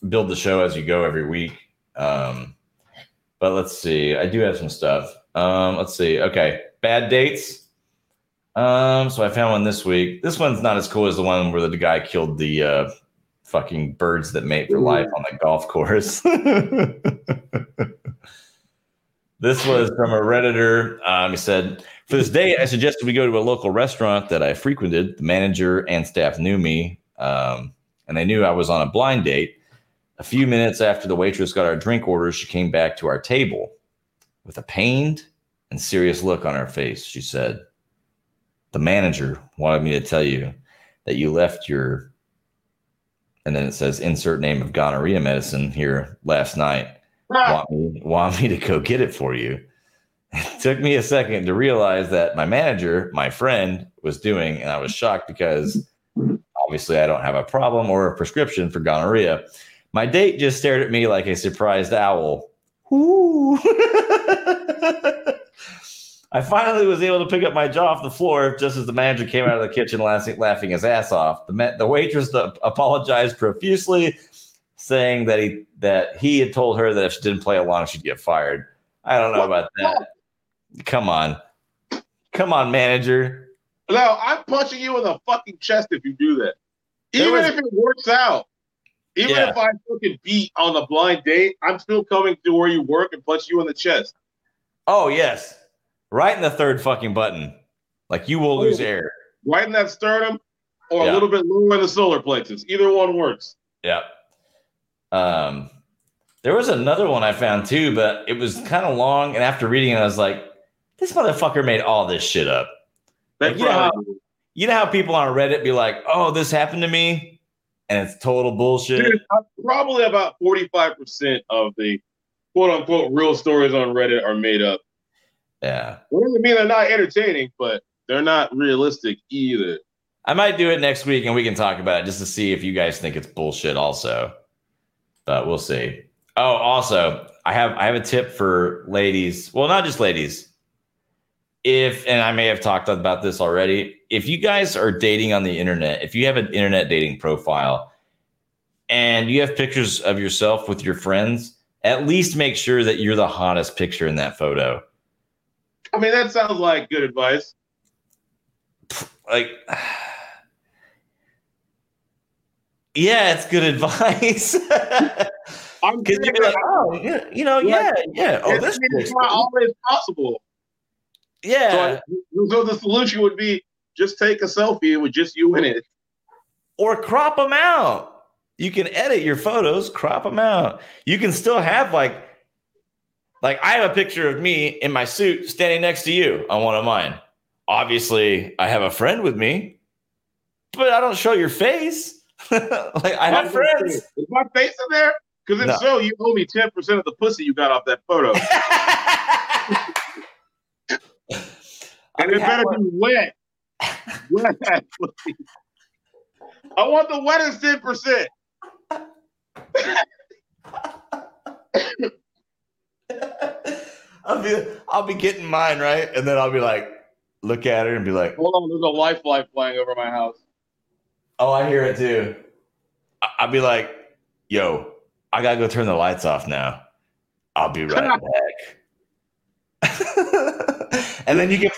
build the show as you go every week. But let's see. I do have some stuff. Let's see. Okay, bad dates. So I found one this week. This one's not as cool as the one where the guy killed the fucking birds that mate for life on the golf course. This was from a Redditor. He said, "For this date, I suggested we go to a local restaurant that I frequented. The manager and staff knew me, and they knew I was on a blind date. A few minutes after the waitress got our drink order, she came back to our table with a pained and serious look on her face. She said, 'The manager wanted me to tell you that you left your,' and then it says insert name of gonorrhea medicine here, last night. Want me to go get it for you." It took me a second to realize that my manager, my friend, was doing, and I was shocked because obviously I don't have a problem or a prescription for gonorrhea. My date just stared at me like a surprised owl. Ooh. I finally was able to pick up my jaw off the floor just as the manager came out of the kitchen laughing his ass off. The waitress apologized profusely, saying that he had told her that if she didn't play along, she'd get fired. I don't know about that. Come on, manager. No, I'm punching you in the fucking chest if you do that. Even if it works out, if I fucking beat on the blind date, I'm still coming to where you work and punch you in the chest. Oh yes. Right in the third fucking button. Like, you will lose air. Right in that sternum or a little bit lower in the solar plexus. Either one works. Yeah. There was another one I found, too, but it was kind of long. And after reading it, I was like, this motherfucker made all this shit up. Like, you know how people on Reddit be like, oh, this happened to me? And it's total bullshit. Dude, probably about 45% of the quote-unquote real stories on Reddit are made up. Yeah. It doesn't mean they're not entertaining, but they're not realistic either. I might do it next week and we can talk about it just to see if you guys think it's bullshit also. But we'll see. Oh, also, I have a tip for ladies. Well, not just ladies. And I may have talked about this already. If you guys are dating on the internet, if you have an internet dating profile and you have pictures of yourself with your friends, at least make sure that you're the hottest picture in that photo. I mean, that sounds like good advice. Like, yeah, it's good advice. I'm because you're like, oh, yeah. Oh, it's not always possible. Yeah. So the solution would be just take a selfie with just you in it, or crop them out. You can edit your photos, crop them out. You can still have like I have a picture of me in my suit standing next to you on one of mine. Obviously, I have a friend with me, but I don't show your face. I have friends. Is my face in there? Because if so, you owe me 10% of the pussy you got off that photo. And it better be wet. Wet ass pussy. I want the wettest 10%. I'll be getting mine, right? And then I'll be like, look at her and be like, hold on, there's a lifeline flying over my house. Oh, I hear it too. I'll be like, yo, I gotta go turn the lights off now. I'll be right back. And then you can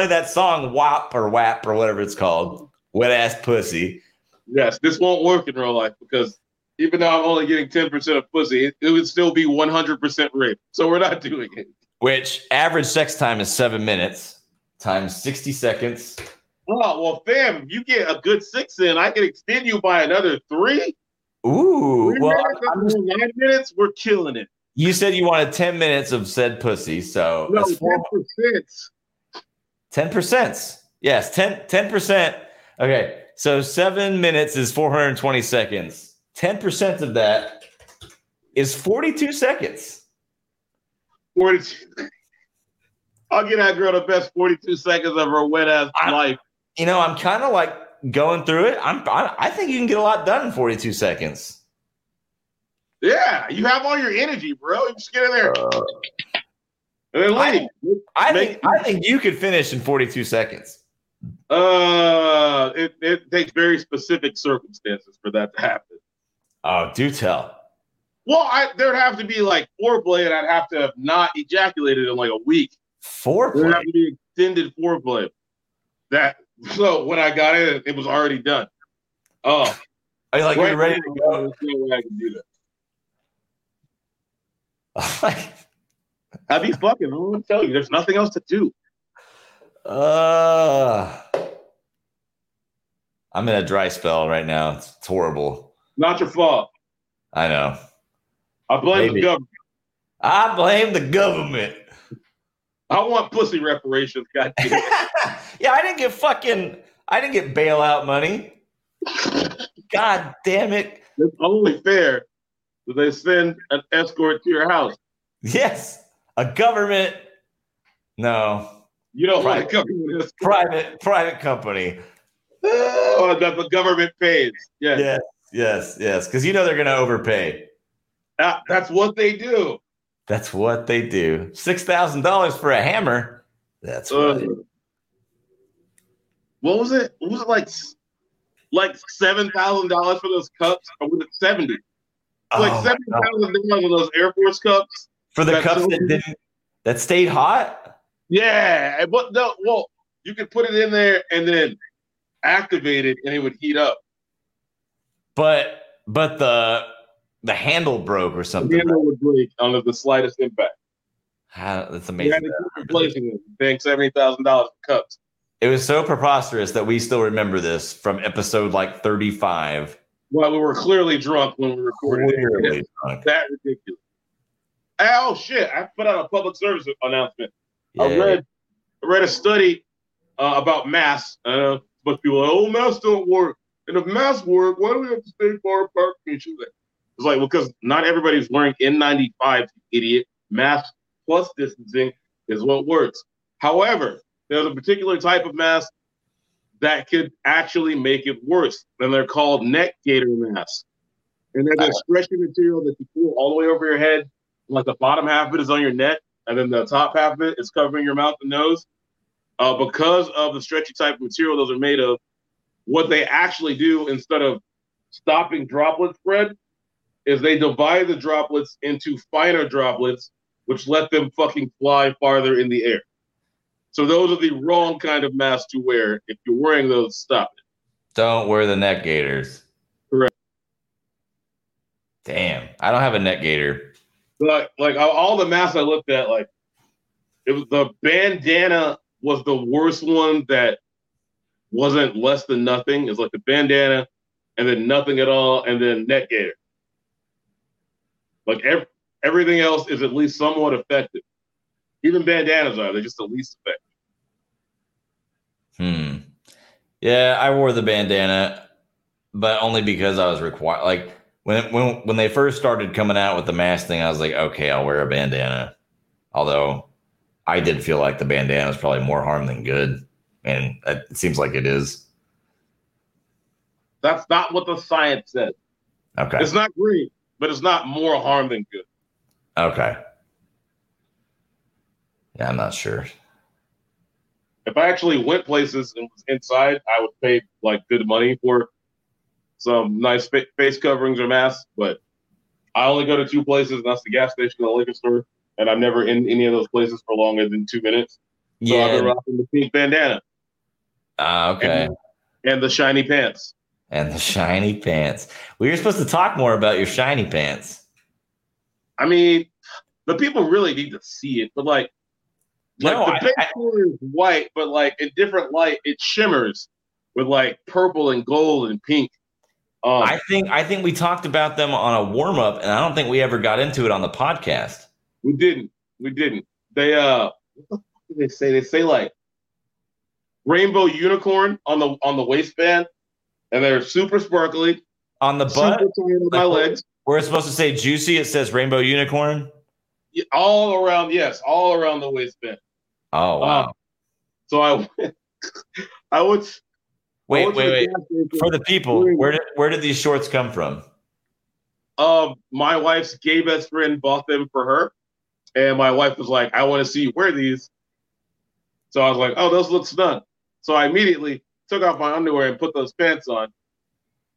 play that song, WAP or WAP or whatever it's called, Wet Ass Pussy. Yes, this won't work in real life because even though I'm only getting 10% of pussy, it would still be 100% rape. So we're not doing it. Which average sex time is 7 minutes times 60 seconds. Oh, well, fam, you get a good 6 in. I can extend you by another 3. Ooh. 9 minutes, we're killing it. You said you wanted 10 minutes of said pussy. So no, 4%. 10%. Yes, 10%. Okay, so 7 minutes is 420 seconds. 10% of that is 42 seconds. 42. I'll get that girl the best 42 seconds of her wet-ass life. You know, I'm kind of like going through it. I think you can get a lot done in 42 seconds. Yeah, you have all your energy, bro. You just get in there. And then I think you could finish in 42 seconds. It takes very specific circumstances for that to happen. Oh, do tell. Well, there'd have to be like foreplay, and I'd have to have not ejaculated in like a week. Foreplay? There'd have to be extended foreplay. So when I got in, it was already done. Oh. Are you like, are you ready to go? There's no way I can do that. I'd be fucking, I'm going to tell you, there's nothing else to do. I'm in a dry spell right now. It's horrible. Not your fault. I know. I blame the government. I blame the government. I want pussy reparations, goddamn it. Yeah, I didn't get bailout money. God damn it. It's only fair that they send an escort to your house. Yes. A government. No. You don't want to come to this private company. Oh, that the government pays. Yes. Yes. Because you know they're going to overpay. That's what they do. $6,000 for a hammer. That's what. What was it? What was it like $7,000 for those cups? Or was it 70? Like $7,000 for those Air Force cups. For the cups that stayed hot. Yeah, but no. Well, you could put it in there and then activate it, and it would heat up. But the handle broke or something. The handle would break under the slightest impact. That's amazing. Replacing it, paying $70,000 for cups. It was so preposterous that we still remember this from episode like 35. Well, we were clearly drunk when we recorded it. That ridiculous. Oh shit! I put out a public service announcement. Yeah. I read a study about masks. But people are like, masks don't work. And if masks work, why do we have to stay far apart from each other? It's like, well, because not everybody's wearing N95, you idiot. Masks plus distancing is what works. However, there's a particular type of mask that could actually make it worse. And they're called neck gaiter masks. And they're this stretchy material that you pull all the way over your head. Like the bottom half of it is on your neck. And then the top half of it is covering your mouth and nose. Because of the stretchy type of material those are made of, what they actually do instead of stopping droplet spread is they divide the droplets into finer droplets, which let them fucking fly farther in the air. So those are the wrong kind of masks to wear. If you're wearing those, stop it. Don't wear the neck gaiters. Correct. Damn, I don't have a neck gaiter. Like all the masks I looked at, like it was the bandana was the worst one that wasn't less than nothing. It's like the bandana and then nothing at all and then neck gaiter. Like everything else is at least somewhat effective. Even bandanas are. They're just the least effective. Yeah, I wore the bandana, but only because I was required. Like. When they first started coming out with the mask thing, I was like, okay, I'll wear a bandana. Although I did feel like the bandana is probably more harm than good. And it seems like it is. That's not what the science says. Okay. It's not green, but it's not more harm than good. Okay. Yeah, I'm not sure. If I actually went places and was inside, I would pay like good money for it. Some nice face coverings or masks, but I only go to two places, and that's the gas station and the liquor store, and I'm never in any of those places for longer than 2 minutes. So yeah. I've been rocking the pink bandana. Okay. And the shiny pants. We were supposed to talk more about your shiny pants. I mean, the people really need to see it, but the base color is white, but like in different light, it shimmers with like purple and gold and pink. I think we talked about them on a warm up, and I don't think we ever got into it on the podcast. We didn't. They what the fuck did they say? They say like rainbow unicorn on the waistband, and they're super sparkly on the butt. Like, my legs. We're supposed to say juicy. It says rainbow unicorn. Yeah, all around, yes, all around the waistband. Oh wow! So I would. Wait! For the people, where did these shorts come from? My wife's gay best friend bought them for her, and my wife was like, "I want to see you wear these." So I was like, "Oh, those look snug." So I immediately took off my underwear and put those pants on.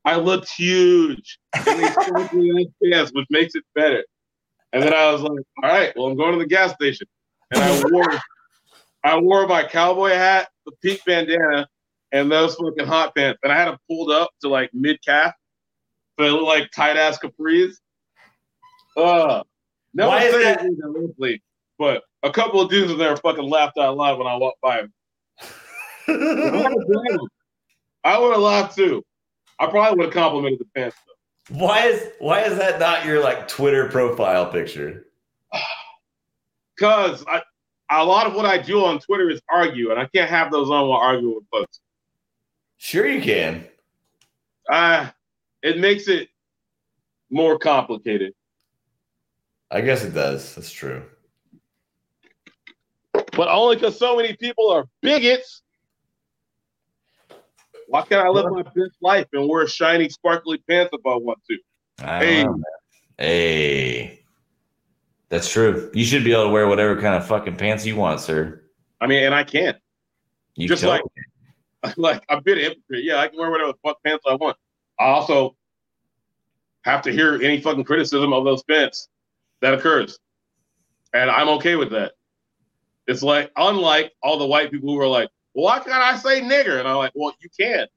I looked huge, pants, which makes it better. And then I was like, "All right, well, I'm going to the gas station," and I wore my cowboy hat, the pink bandana, and those fucking hot pants. And I had them pulled up to like mid calf, so they looked like tight ass capris. No one said it directly, but a couple of dudes in there fucking laughed out loud when I walked by them. I would have laughed too. I probably would have complimented the pants though. Why is that not your like Twitter profile picture? Because a lot of what I do on Twitter is argue, and I can't have those on while arguing with folks. Sure you can. It makes it more complicated. I guess it does. That's true. But only because so many people are bigots. Why can't I live my best life and wear shiny, sparkly pants if I want to? Hey. That's true. You should be able to wear whatever kind of fucking pants you want, sir. I mean, and I can. You just totally like a bit of hypocrite. Yeah, I can wear whatever the fuck pants I want. I also have to hear any fucking criticism of those pants that occurs, and I'm okay with that. It's like unlike all the white people who are like, well, "Why can't I say nigger?" And I'm like, "Well, you can.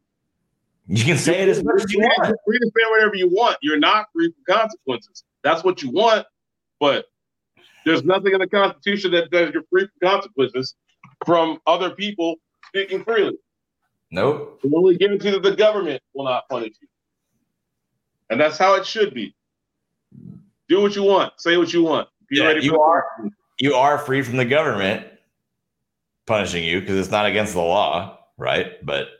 You can say it as much as you want. You're free to say whatever you want. You're not free from consequences. That's what you want, but." There's nothing in the Constitution that says you're free from consequences from other people speaking freely. Nope. It's only given to you that the government will not punish you. And that's how it should be. Do what you want. Say what you want. You are free from the government punishing you because it's not against the law, right? But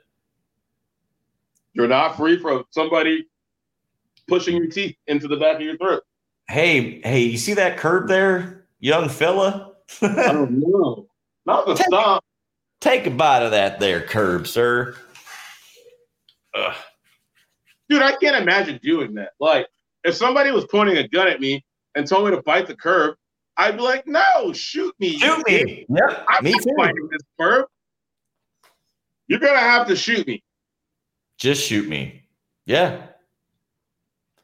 you're not free from somebody pushing your teeth into the back of your throat. Hey, you see that curb there, young fella? I don't know. Not the stop. Take a bite of that there curb, sir. Ugh. Dude, I can't imagine doing that. Like, if somebody was pointing a gun at me and told me to bite the curb, I'd be like, no, shoot me. Shoot me. Yep, I'm not biting this curb. You're going to have to shoot me. Just shoot me. Yeah.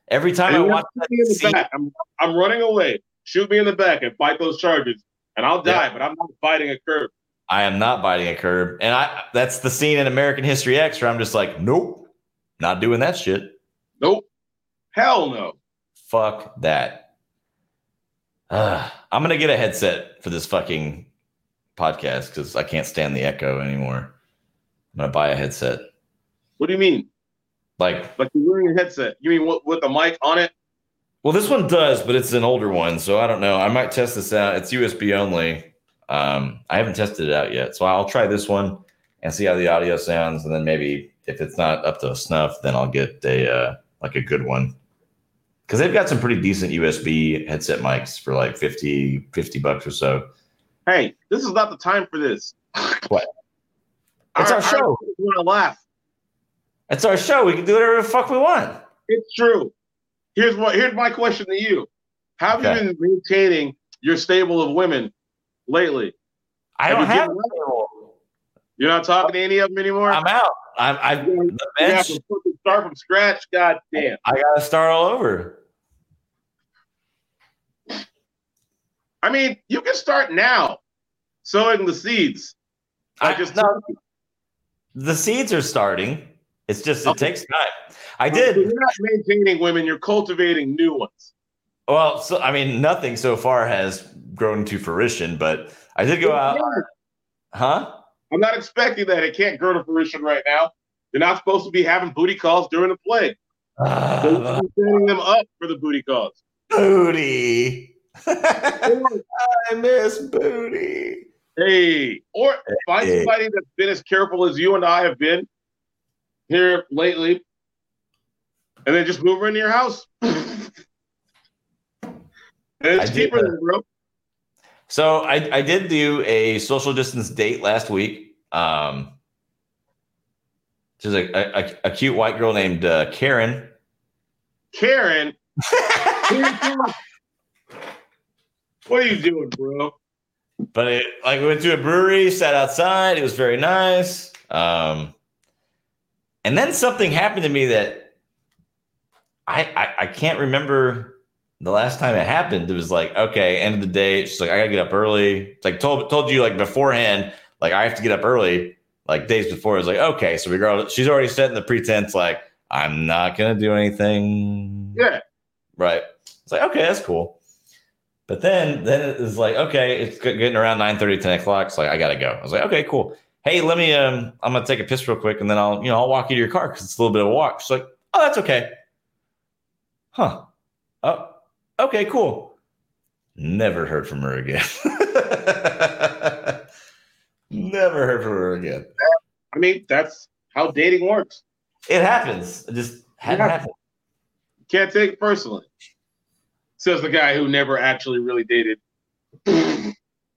Every time I watch that scene, I'm running away. Shoot me in the back and fight those charges, and I'll die. Yeah. But I'm not biting a curb. I am not biting a curb, and that's the scene in American History X where I'm just like, nope, not doing that shit. Nope, hell no. Fuck that. I'm gonna get a headset for this fucking podcast because I can't stand the echo anymore. I'm gonna buy a headset. What do you mean? Like you're wearing a headset. You mean with a mic on it? Well, this one does, but it's an older one, so I don't know. I might test this out. It's USB only. I haven't tested it out yet, so I'll try this one and see how the audio sounds, and then maybe if it's not up to snuff, then I'll get a good one. Because they've got some pretty decent USB headset mics for like $50 or so. Hey, this is not the time for this. What? It's our show. I want to laugh. It's our show. We can do whatever the fuck we want. It's true. Here's my question to you. Have you been maintaining your stable of women lately? You're not talking to any of them anymore? I'm out. You have to fucking start from scratch. God damn. I got to start all over. I mean, you can start now sowing the seeds. The seeds are starting. It's just it takes time. You're not maintaining women. You're cultivating new ones. Well, so, I mean, nothing so far has grown to fruition, but I did go out. Huh? I'm not expecting that. It can't grow to fruition right now. You're not supposed to be having booty calls during the play. So you're setting them up for the booty calls. Booty. I miss booty. Hey, or find somebody that's been as careful as you and I have been here lately, and then just move her into your house. And it's cheaper than bro. So I did do a social distance date last week. She's a cute white girl named Karen. Karen? What are you doing, bro? But it, like, we went to a brewery, sat outside. It was very nice. And then something happened to me that I can't remember the last time it happened. It was like, okay, end of the day. She's like, I got to get up early. It's like told you like beforehand, like I have to get up early, like days before. It was like, okay. So regardless, she's already setting the pretense, like I'm not going to do anything. Yeah. Right. It's like, okay, that's cool. But then it's like, okay, it's getting around 9:30, 10 o'clock. It's like, I got to go. I was like, okay, cool. Hey, let me, I'm going to take a piss real quick. And then I'll walk you to your car because it's a little bit of a walk. She's like, oh, that's okay. Huh. Oh, okay, cool. Never heard from her again. Never heard from her again. I mean, that's how dating works. It happens. It just happened. Can't take it personally. Says the guy who never actually really dated.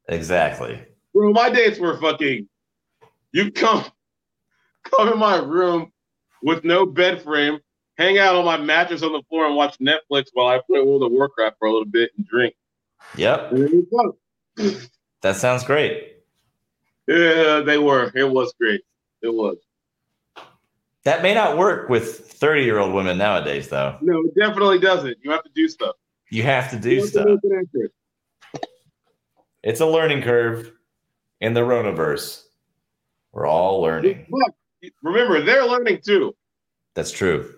Exactly. Bro, my dates were fucking, you come in my room with no bed frame, hang out on my mattress on the floor and watch Netflix while I play World of Warcraft for a little bit and drink. Yep. That sounds great. Yeah, they were. It was great. It was. That may not work with 30-year-old women nowadays, though. No, it definitely doesn't. You have to do stuff. You have to do stuff. It's a learning curve in the Ronaverse. We're all learning. Remember, they're learning too. That's true.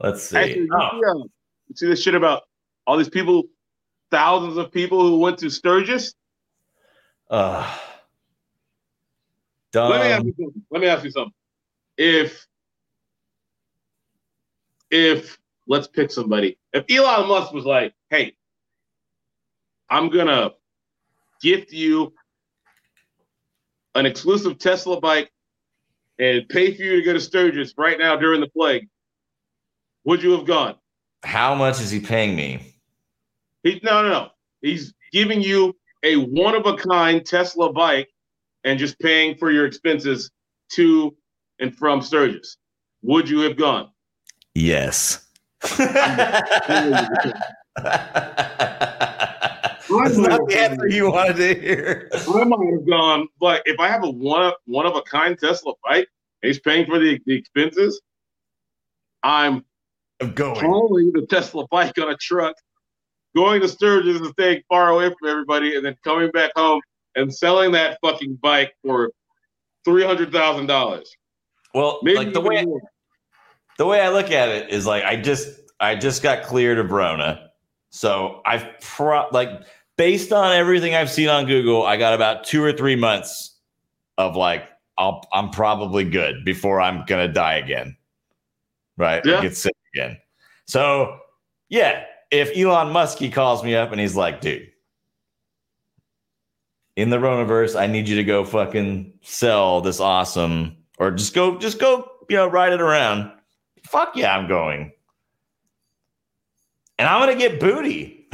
Let's see. Actually, you see this shit about all these people, thousands of people who went to Sturgis? Let me ask you something. If let's pick somebody. If Elon Musk was like, hey, I'm going to gift you an exclusive Tesla bike and pay for you to go to Sturgis right now during the plague, would you have gone? How much is he paying me? No. He's giving you a one-of-a-kind Tesla bike and just paying for your expenses to and from Sturgis. Would you have gone? Yes. That's not the answer you wanted to hear. I might have gone, but if I have a one of a kind Tesla bike, and he's paying for the expenses, I'm going. Hauling the Tesla bike on a truck, going to Sturgis and staying far away from everybody, and then coming back home and selling that fucking bike for $300,000. Well, maybe like the way I look at it is like I just got cleared of Rona, so I've based on everything I've seen on Google, I got about 2 or 3 months of like I'm probably good before I'm gonna die again, right? Yeah. Get sick again. So yeah, if Elon Musk calls me up and he's like, dude, in the Ronaverse, I need you to go fucking sell this awesome, or just go, ride it around. Fuck yeah, I'm going. And I'm going to get booty.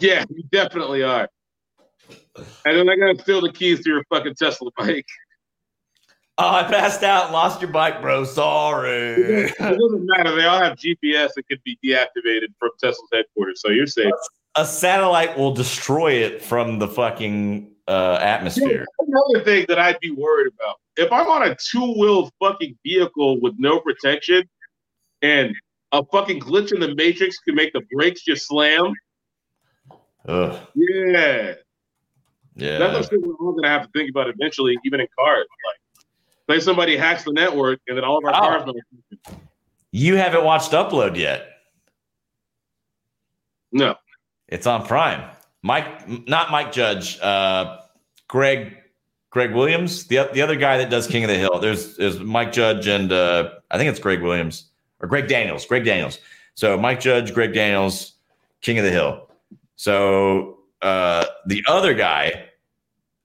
Yeah, you definitely are. And then I got to steal the keys to your fucking Tesla bike. Oh, I passed out and lost your bike, bro. Sorry. It doesn't matter. They all have GPS that could be deactivated from Tesla's headquarters, so you're safe. A satellite will destroy it from the fucking atmosphere. Another thing that I'd be worried about. If I'm on a two-wheeled fucking vehicle with no protection and a fucking glitch in the matrix could make the brakes just slam. Ugh. Yeah. That's something we're all going to have to think about eventually, even in cars. Like somebody hacks the network and then all of our cars are like, you haven't watched Upload yet. No. It's on Prime. Mike Judge, Greg Williams, the other guy that does King of the Hill. There's Mike Judge and I think it's Greg Williams or Greg Daniels. So Mike Judge, Greg Daniels, King of the Hill. So the other guy,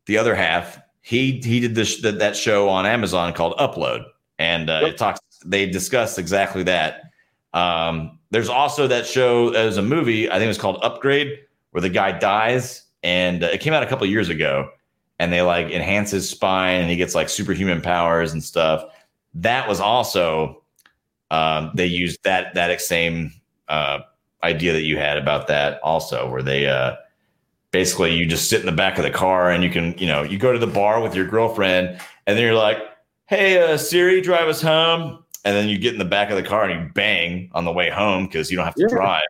the other half, he did this that show on Amazon called Upload, and it talks. They discussed exactly that. There's also that show as a movie. I think it was called Upgrade, where the guy dies, and it came out a couple of years ago. And they like enhance his spine, and he gets like superhuman powers and stuff. That was also they used that same idea that you had about that also, where they basically you just sit in the back of the car and you can you go to the bar with your girlfriend, and then you're like, hey Siri, drive us home, and then you get in the back of the car and you bang on the way home because you don't have to drive.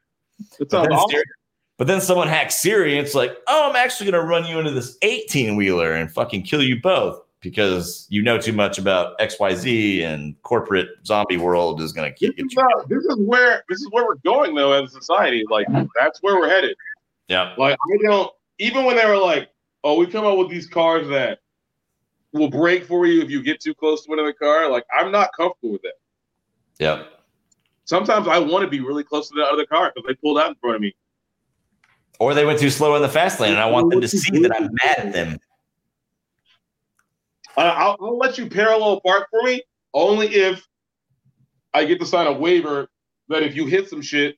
It's awesome. But then someone hacks Siri, and it's like, oh, I'm actually going to run you into this 18-wheeler and fucking kill you both because you know too much about XYZ and corporate zombie world is going to get you. This is where we're going, though, as a society. Like, that's where we're headed. Yeah. Like, even when they were like, oh, we come up with these cars that will brake for you if you get too close to another car. Like, I'm not comfortable with that. Yeah. Sometimes I want to be really close to that other car because they pulled out in front of me. Or they went too slow in the fast lane, and I want them to see that I'm mad at them. I'll let you parallel park for me only if I get to sign a waiver that if you hit some shit,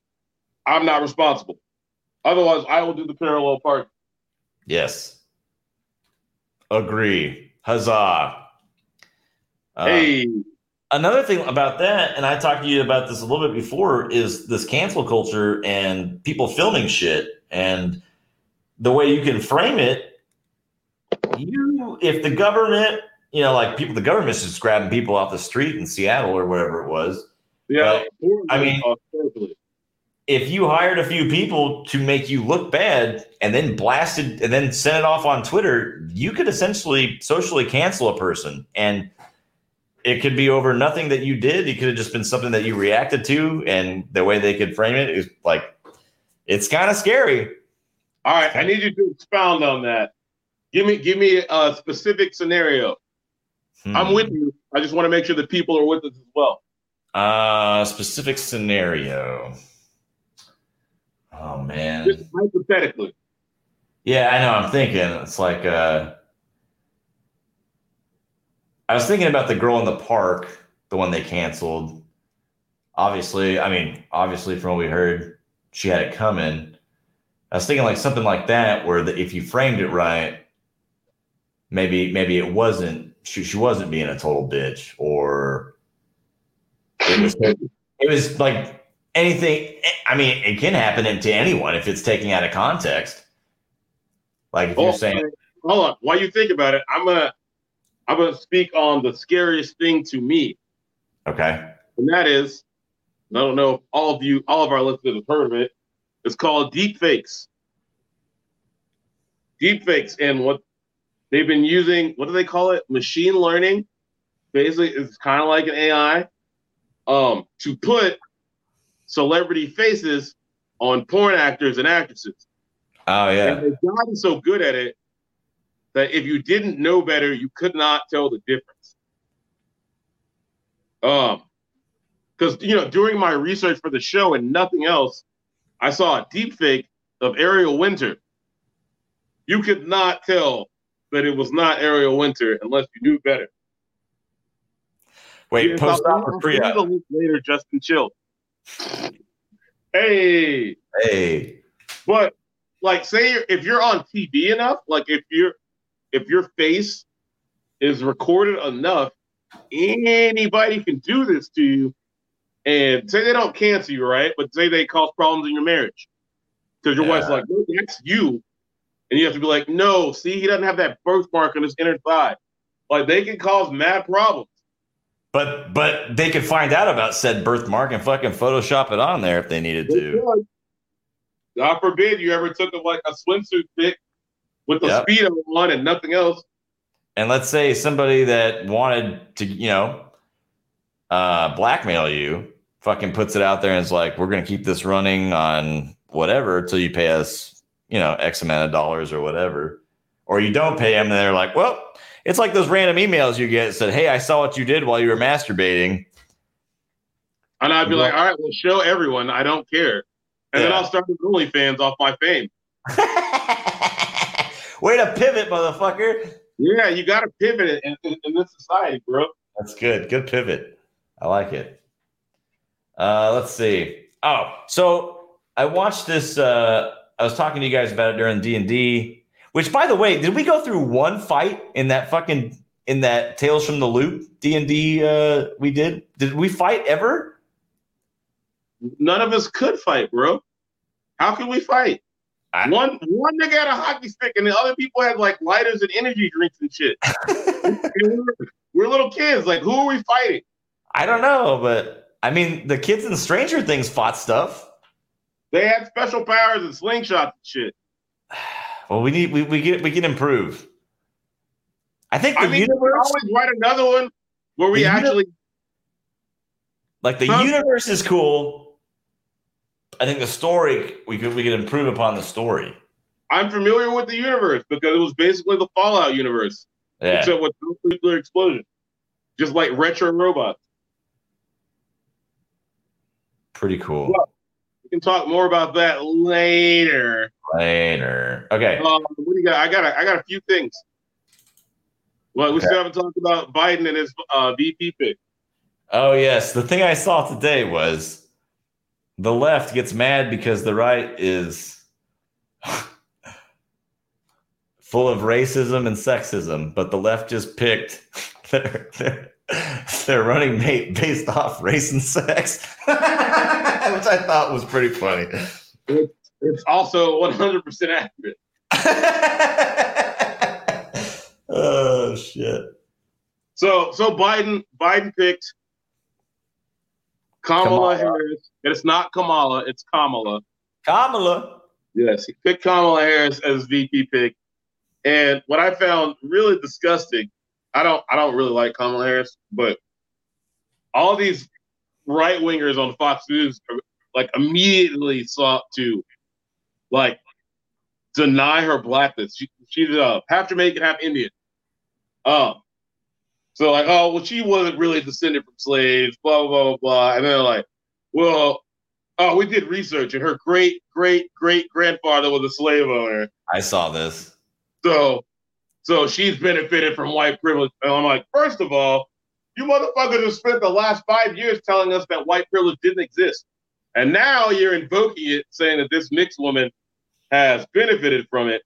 I'm not responsible. Otherwise, I will do the parallel park. Yes. Agree. Huzzah. Hey. Another thing about that, and I talked to you about this a little bit before, is this cancel culture and people filming shit. And the way you can frame it, if the government, the government's just grabbing people off the street in Seattle or whatever it was. Yeah. If you hired a few people to make you look bad and then blasted and then sent it off on Twitter, you could essentially socially cancel a person. And it could be over nothing that you did. It could have just been something that you reacted to. And the way they could frame it is like, it's kind of scary. All right, I need you to expound on that. Give me a specific scenario. I'm with you. I just want to make sure that people are with us as well. Specific scenario. Oh man. Just hypothetically. Yeah, I know. I'm thinking it's like I was thinking about the girl in the park, the one they canceled. Obviously from what we heard. She had it coming. I was thinking like something like that, where if you framed it right, maybe it wasn't she wasn't being a total bitch, or it was like anything. I mean, it can happen to anyone if it's taken out of context. Like if you're saying, hold on, while you think about it, I'm gonna speak on the scariest thing to me. Okay, and that is. I don't know if all of our listeners have heard of it. It's called deepfakes. Deepfakes, and what they've been using, what do they call it? Machine learning. Basically, it's kind of like an AI to put celebrity faces on porn actors and actresses. Oh, yeah. And they've gotten so good at it that if you didn't know better, you could not tell the difference. Because, during my research for the show and nothing else, I saw a deep fake of Ariel Winter. You could not tell that it was not Ariel Winter unless you knew better. Wait, post-op or pre-op? Later, Justin Chill. Hey. But, like, say if you're on TV enough, like if your face is recorded enough, anybody can do this to you. And say they don't cancel you, right? But say they cause problems in your marriage. Because your wife's like, no, that's you. And you have to be like, no, see, he doesn't have that birthmark on his inner thigh. Like, they can cause mad problems. But they could find out about said birthmark and fucking Photoshop it on there if they needed to. God forbid you ever took a swimsuit pic with a Speedo on and nothing else. And let's say somebody that wanted to, blackmail you, fucking puts it out there and is like, we're going to keep this running on whatever till you pay us, X amount of dollars or whatever. Or you don't pay them and they're like, well, it's like those random emails you get that said, hey, I saw what you did while you were masturbating. And I'd be like, all right, well, show everyone. I don't care. And then I'll start with OnlyFans off my fame. Way to pivot, motherfucker. Yeah, you got to pivot in this society, bro. That's good. Good pivot. I like it. Let's see. Oh, so I watched this. I was talking to you guys about it during D&D, which, by the way, did we go through one fight in that fucking in that Tales from the Loop D&D we did? Did we fight ever? None of us could fight, bro. How could we fight? One nigga had a hockey stick, and the other people had like lighters and energy drinks and shit. We're little kids. Like, who are we fighting? I don't know, but I mean, the kids in Stranger Things fought stuff. They had special powers and slingshots and shit. Well, we can improve. I think we're always write another one where we actually like the universe is cool. I think the story we could improve upon the story. I'm familiar with the universe because it was basically the Fallout universe, except with nuclear explosion, just like retro robots. Pretty cool. Well, we can talk more about that later. Okay. What do you got? I got a few things. Well, we still haven't talked about Biden and his VP pick. Oh yes, the thing I saw today was. The left gets mad because the right is full of racism and sexism, but the left just picked their running mate based off race and sex, which I thought was pretty funny. It's also 100% accurate. Oh, shit. So Biden picked Kamala Harris. And it's not Kamala, it's Kamala. Kamala. Yes, he picked Kamala Harris as VP pick. And what I found really disgusting, I don't really like Kamala Harris, but all these right wingers on Fox News like immediately sought to like deny her blackness. She's half Jamaican, half Indian. So like, oh well, she wasn't really descended from slaves, blah blah blah blah, and then like. Well, we did research, and her great-great-great-grandfather was a slave owner. I saw this. So she's benefited from white privilege. And I'm like, first of all, you motherfuckers have spent the last 5 years telling us that white privilege didn't exist. And now you're invoking it, saying that this mixed woman has benefited from it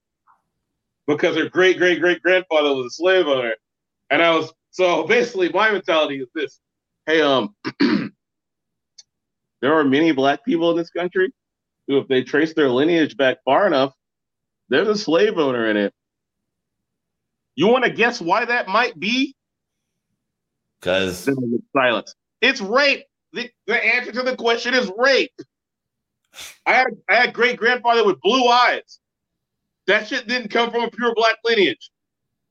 because her great-great-great-grandfather was a slave owner. And so basically my mentality is this. Hey, there are many black people in this country who, if they trace their lineage back far enough, there's a slave owner in it. You want to guess why that might be? Because silence. It's rape. The answer to the question is rape. I had great grandfather with blue eyes. That shit didn't come from a pure black lineage.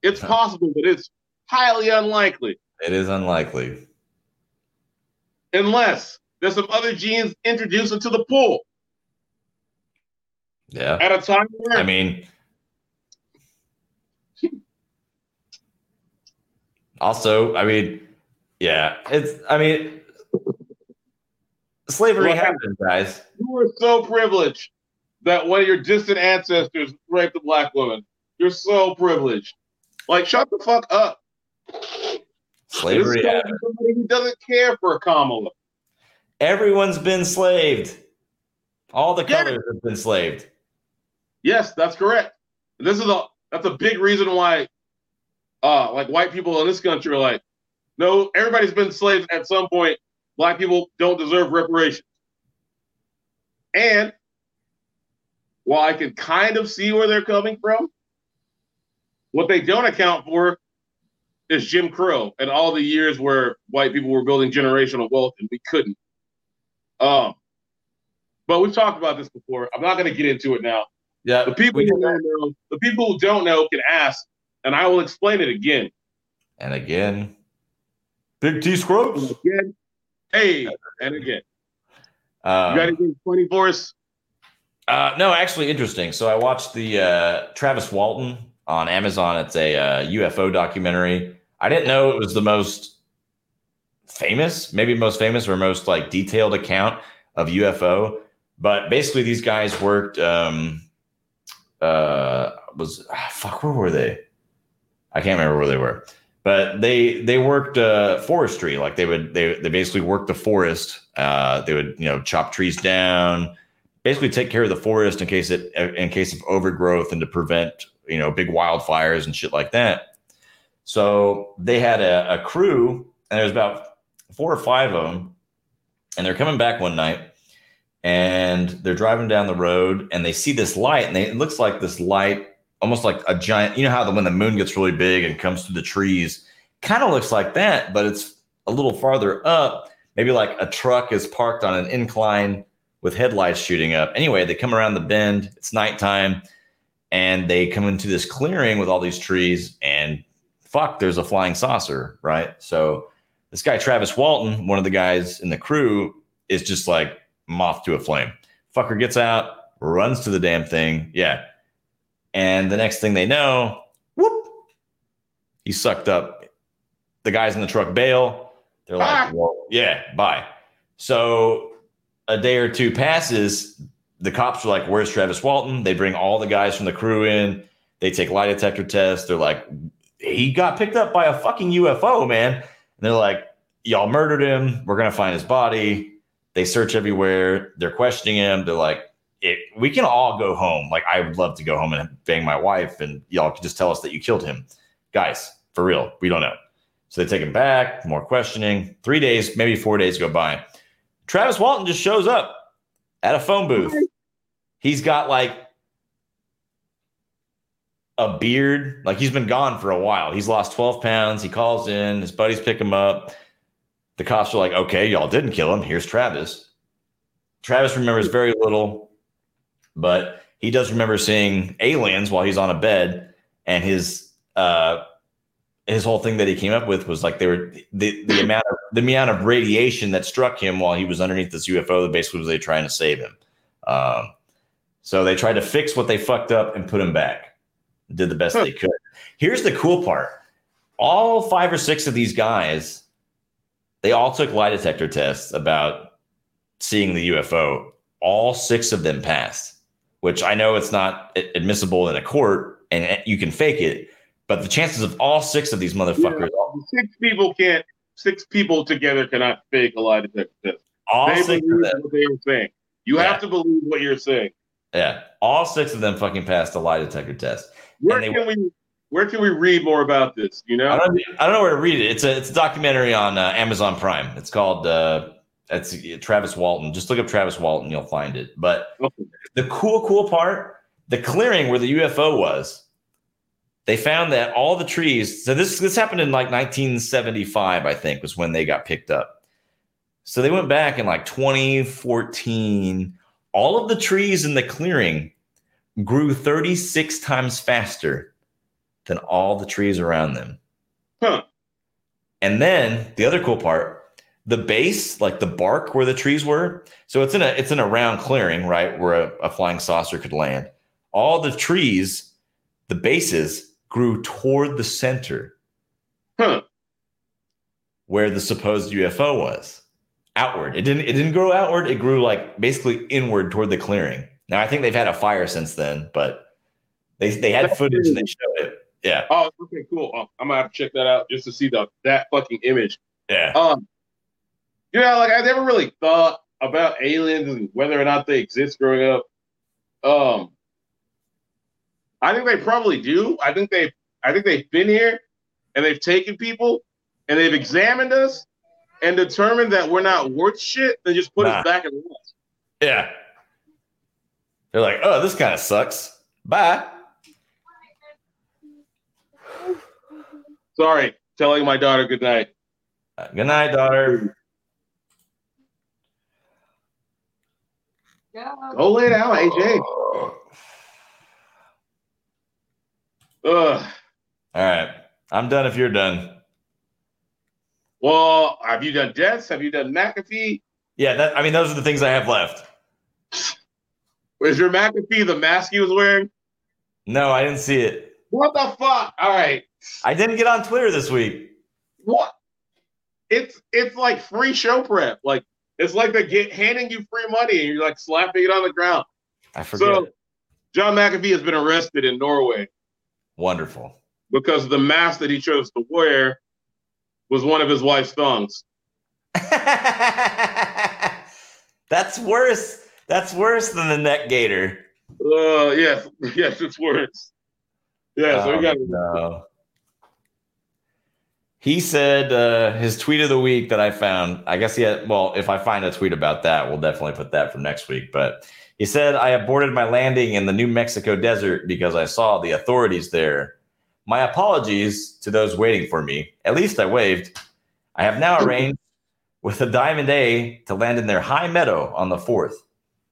It's possible, but it's highly unlikely. It is unlikely. Unless. There's some other genes introduced into the pool. Yeah. At a time where I mean, also, I mean, yeah, slavery happened, guys. You are so privileged that one of your distant ancestors raped a black woman. You're so privileged. Like, shut the fuck up. Slavery happened. Somebody who doesn't care for Kamala. Everyone's been slaved. All the colors have been slaved. Yes, that's correct. This is that's a big reason why, like white people in this country are like, no, everybody's been slaves at some point. Black people don't deserve reparations. And while I can kind of see where they're coming from, what they don't account for is Jim Crow and all the years where white people were building generational wealth and we couldn't. But we've talked about this before. I'm not going to get into it now. Yeah, the people who don't know can ask, and I will explain it again. And again. Big T Scrubs. Again. Hey, and again. You got anything funny for us? No, actually interesting. So I watched the Travis Walton on Amazon. It's a UFO documentary. I didn't know it was the most famous or most like detailed account of UFO, but basically these guys worked where were they? I can't remember where they were, but they worked forestry. Like they basically worked the forest. They would, chop trees down, basically take care of the forest in case of overgrowth and to prevent, big wildfires and shit like that. So they had a crew, and there was about 4 or 5 of them, and they're coming back one night. And they're driving down the road and they see this light, and it looks like this light, almost like a giant, when the moon gets really big and comes through the trees, kind of looks like that, but it's a little farther up. Maybe like a truck is parked on an incline with headlights shooting up. Anyway, they come around the bend, it's nighttime, and they come into this clearing with all these trees, and fuck, there's a flying saucer, right? So this guy, Travis Walton, one of the guys in the crew, is just like, moth to a flame. Fucker gets out, runs to the damn thing. Yeah. And the next thing they know, whoop, he's sucked up. The guys in the truck bail. They're like, whoa, yeah, bye. So a day or two passes. The cops are like, where's Travis Walton? They bring all the guys from the crew in. They take lie detector tests. They're like, he got picked up by a fucking UFO, man. And they're like, y'all murdered him. We're going to find his body. They search everywhere. They're questioning him. They're like, we can all go home. Like, I would love to go home and bang my wife, and y'all can just tell us that you killed him. Guys, for real, we don't know. So they take him back, more questioning. 3 days, maybe 4 days go by. Travis Walton just shows up at a phone booth. He's got, like, a beard. Like, he's been gone for a while. He's lost 12 pounds. He calls in. His buddies pick him up. The cops are like, okay, y'all didn't kill him. Here's Travis. Travis remembers very little, but he does remember seeing aliens while he's on a bed. And his whole thing that he came up with was like, they were the amount of radiation that struck him while he was underneath this UFO that basically was they trying to save him. So they tried to fix what they fucked up and put him back. Did the best they could. Here's the cool part. All 5 or 6 of these guys, they all took lie detector tests about seeing the UFO. All 6 of them passed, which I know it's not admissible in a court and you can fake it, but the chances of all 6 of these motherfuckers. Yeah, 6 people together cannot fake a lie detector test. All they 6 of them. What they were saying. You have to believe what you're saying. Yeah. All 6 of them fucking passed a lie detector test. Where can we read more about this? I don't know where to read it. It's a documentary on Amazon Prime. It's called Travis Walton. Just look up Travis Walton, you'll find it. But the cool part, the clearing where the UFO was, they found that all the trees. So this happened in like 1975, I think, was when they got picked up. So they went back in like 2014. All of the trees in the clearing grew 36 times faster than all the trees around them. Huh. And then the other cool part, the base, like the bark where the trees were. So it's in a round clearing, right? Where a flying saucer could land. All the trees, the bases grew toward the center. Huh. Where the supposed UFO was. Outward. It didn't grow outward. It grew like basically inward toward the clearing. Now I think they've had a fire since then, but they had footage and they showed it. Yeah. Oh, okay, cool. I'm gonna have to check that out just to see that fucking image. Yeah. I never really thought about aliens and whether or not they exist growing up. I think they probably do. I think they've been here, and they've taken people, and they've examined us, and determined that we're not worth shit, and just put us back in the world. Yeah. They're like, oh, this kind of sucks. Bye. Sorry, telling my daughter good night. Good night, daughter. Yeah. Go lay down, AJ. Ugh. All right, I'm done. If you're done, well, have you done Jets? Have you done McAfee? Yeah, those are the things I have left. Is your McAfee the mask he was wearing? No, I didn't see it. What the fuck? All right. I didn't get on Twitter this week. What? It's like free show prep. Like it's like they're handing you free money and you're like slapping it on the ground. I forget. So John McAfee has been arrested in Norway. Wonderful. Because the mask that he chose to wear was one of his wife's thongs. That's worse. That's worse than the neck gaiter. Yes, it's worse. Yeah, so we got no. He said his tweet of the week that I found, I guess he had, well, if I find a tweet about that, we'll definitely put that for next week. But he said, I aborted my landing in the New Mexico desert because I saw the authorities there. My apologies to those waiting for me. At least I waved. I have now arranged with a Diamond A to land in their high meadow on the 4th.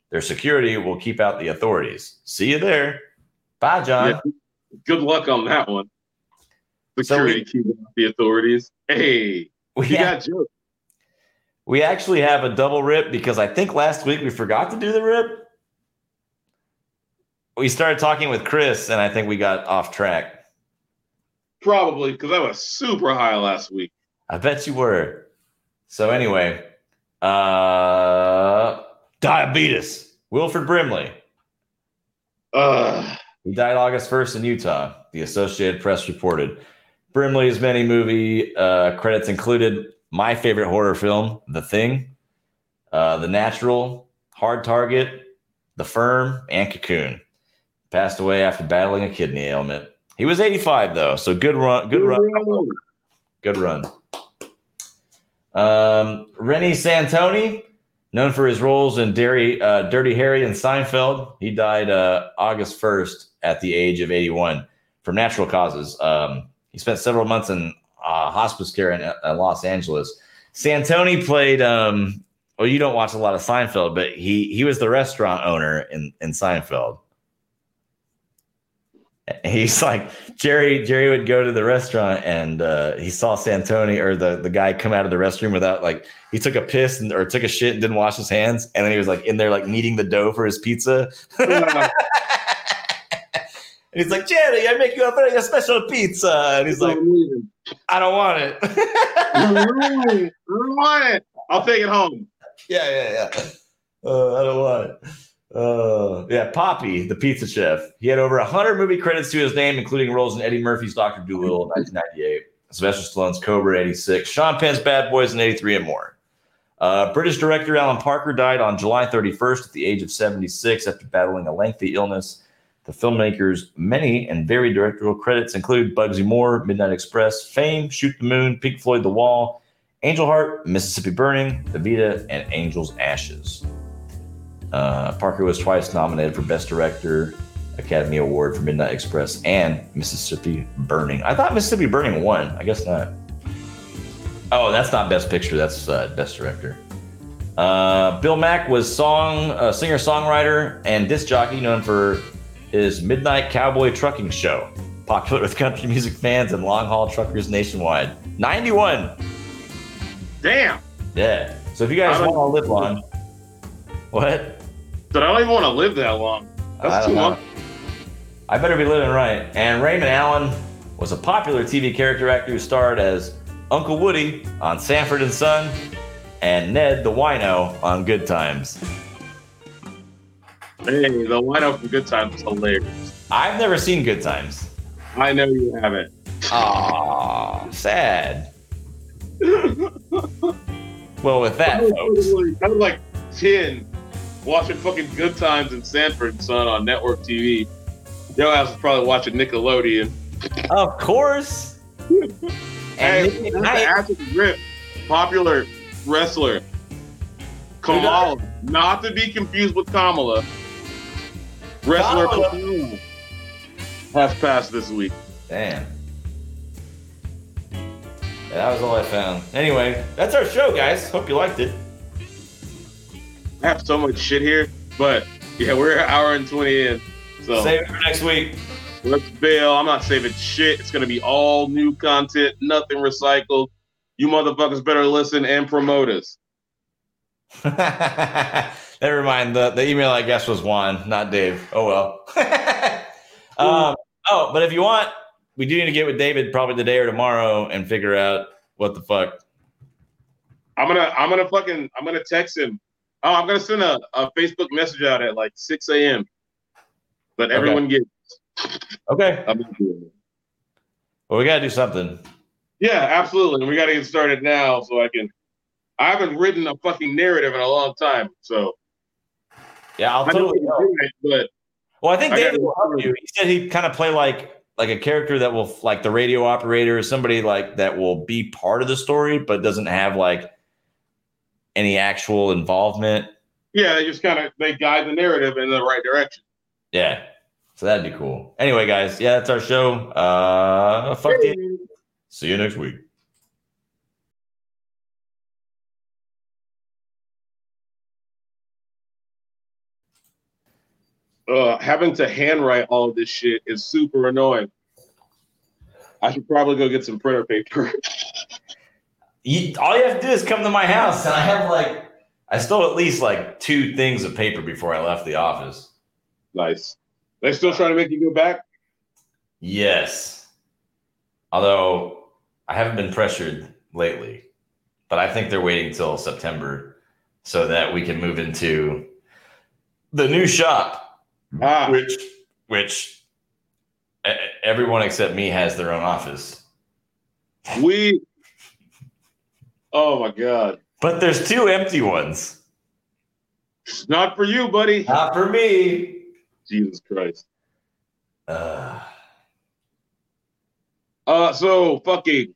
Their security will keep out the authorities. See you there. Bye, John. Yeah. Good luck on that one. Security keeping out the authorities. Hey, we got jokes. We actually have a double rip because I think last week we forgot to do the rip. We started talking with Chris, and I think we got off track. Probably, because I was super high last week. I bet you were. So anyway, diabetes. Wilford Brimley. He died August 1st in Utah, the Associated Press reported. Brimley's many movie credits included my favorite horror film, The Thing, The Natural, Hard Target, The Firm, and Cocoon. Passed away after battling a kidney ailment. He was 85, though, so good run. Good run. Renny Santoni, known for his roles in Dirty Harry and Seinfeld. He died August 1st at the age of 81 from natural causes. He spent several months in hospice care in Los Angeles. Santoni played, well, you don't watch a lot of Seinfeld, but he was the restaurant owner in Seinfeld. He's like, Jerry would go to the restaurant and he saw Santoni or the guy come out of the restroom without, like, he took a piss or took a shit and didn't wash his hands. And then he was like in there, like kneading the dough for his pizza. Yeah. And he's like, Jerry, I make you a special pizza. And he's like, I don't want it. I don't want it. I'll take it home. Yeah. I don't want it. Poppy, the pizza chef. He had over 100 movie credits to his name, including roles in Eddie Murphy's Dr. Dolittle in 1998, Sylvester Stallone's Cobra in 86, Sean Penn's Bad Boys in 83, and more. British director Alan Parker died on July 31st at the age of 76 after battling a lengthy illness. The filmmaker's many and varied directorial credits include Bugsy Moore, Midnight Express, Fame, Shoot the Moon, Pink Floyd The Wall, Angel Heart, Mississippi Burning, The Vita, and Angel's Ashes. Parker was twice nominated for Best Director, Academy Award for Midnight Express, and Mississippi Burning. I thought Mississippi Burning won. I guess not. Oh, that's not Best Picture. That's Best Director. Bill Mack was singer-songwriter and disc jockey known for his Midnight Cowboy Trucking Show, popular with country music fans and long-haul truckers nationwide. 91. Damn. Yeah. So if you guys want to live long. What? But I don't even want to live that long. That's too long. I better be living right. And Raymond Allen was a popular TV character actor who starred as Uncle Woody on Sanford and Son and Ned the Wino on Good Times. Hey, the Wino from Good Times is hilarious. I've never seen Good Times. I know you haven't. Aw, sad. Well, with that, folks. I was like 10 watching fucking Good Times in Sanford and Son on network TV. Your ass was probably watching Nickelodeon. Of course. Hey, Ashley Grip, popular wrestler. Kamala, not to be confused with Kamala. Wrestler Kamala has passed this week. Damn. Yeah, that was all I found. Anyway, that's our show, guys. Hope you liked it. I have so much shit here, but yeah, we're an hour and 20 in. So save it for next week. Let's bail. I'm not saving shit. It's gonna be all new content, nothing recycled. You motherfuckers better listen and promote us. Never mind. The email I guess was Juan, not Dave. Oh well. But if you want, we do need to get with David probably today or tomorrow and figure out what the fuck. I'm gonna text him. Oh, I'm going to send a Facebook message out at like 6 a.m. But everyone gets. Okay. I'm doing it. Well, we got to do something. Yeah, absolutely. And we got to get started now so I can. I haven't written a fucking narrative in a long time. So. Yeah, I'll totally do it. But well, I think David will help you. He said he'd kind of play like a character that will, like the radio operator or somebody like that will be part of the story, but doesn't have like any actual involvement. Yeah, they just kind of, they guide the narrative in the right direction. Yeah. So that'd be cool. Anyway, guys. Yeah, that's our show. Fuck you. See you next week. Having to handwrite all of this shit is super annoying. I should probably go get some printer paper. All you have to do is come to my house, and I have I stole at least two things of paper before I left the office. Nice. They still trying to make you go back? Yes. Although I haven't been pressured lately, but I think they're waiting till September so that we can move into the new shop. Which everyone except me has their own office. Oh my God. But there's two empty ones. Not for you, buddy. Not for me. Jesus Christ. So fucking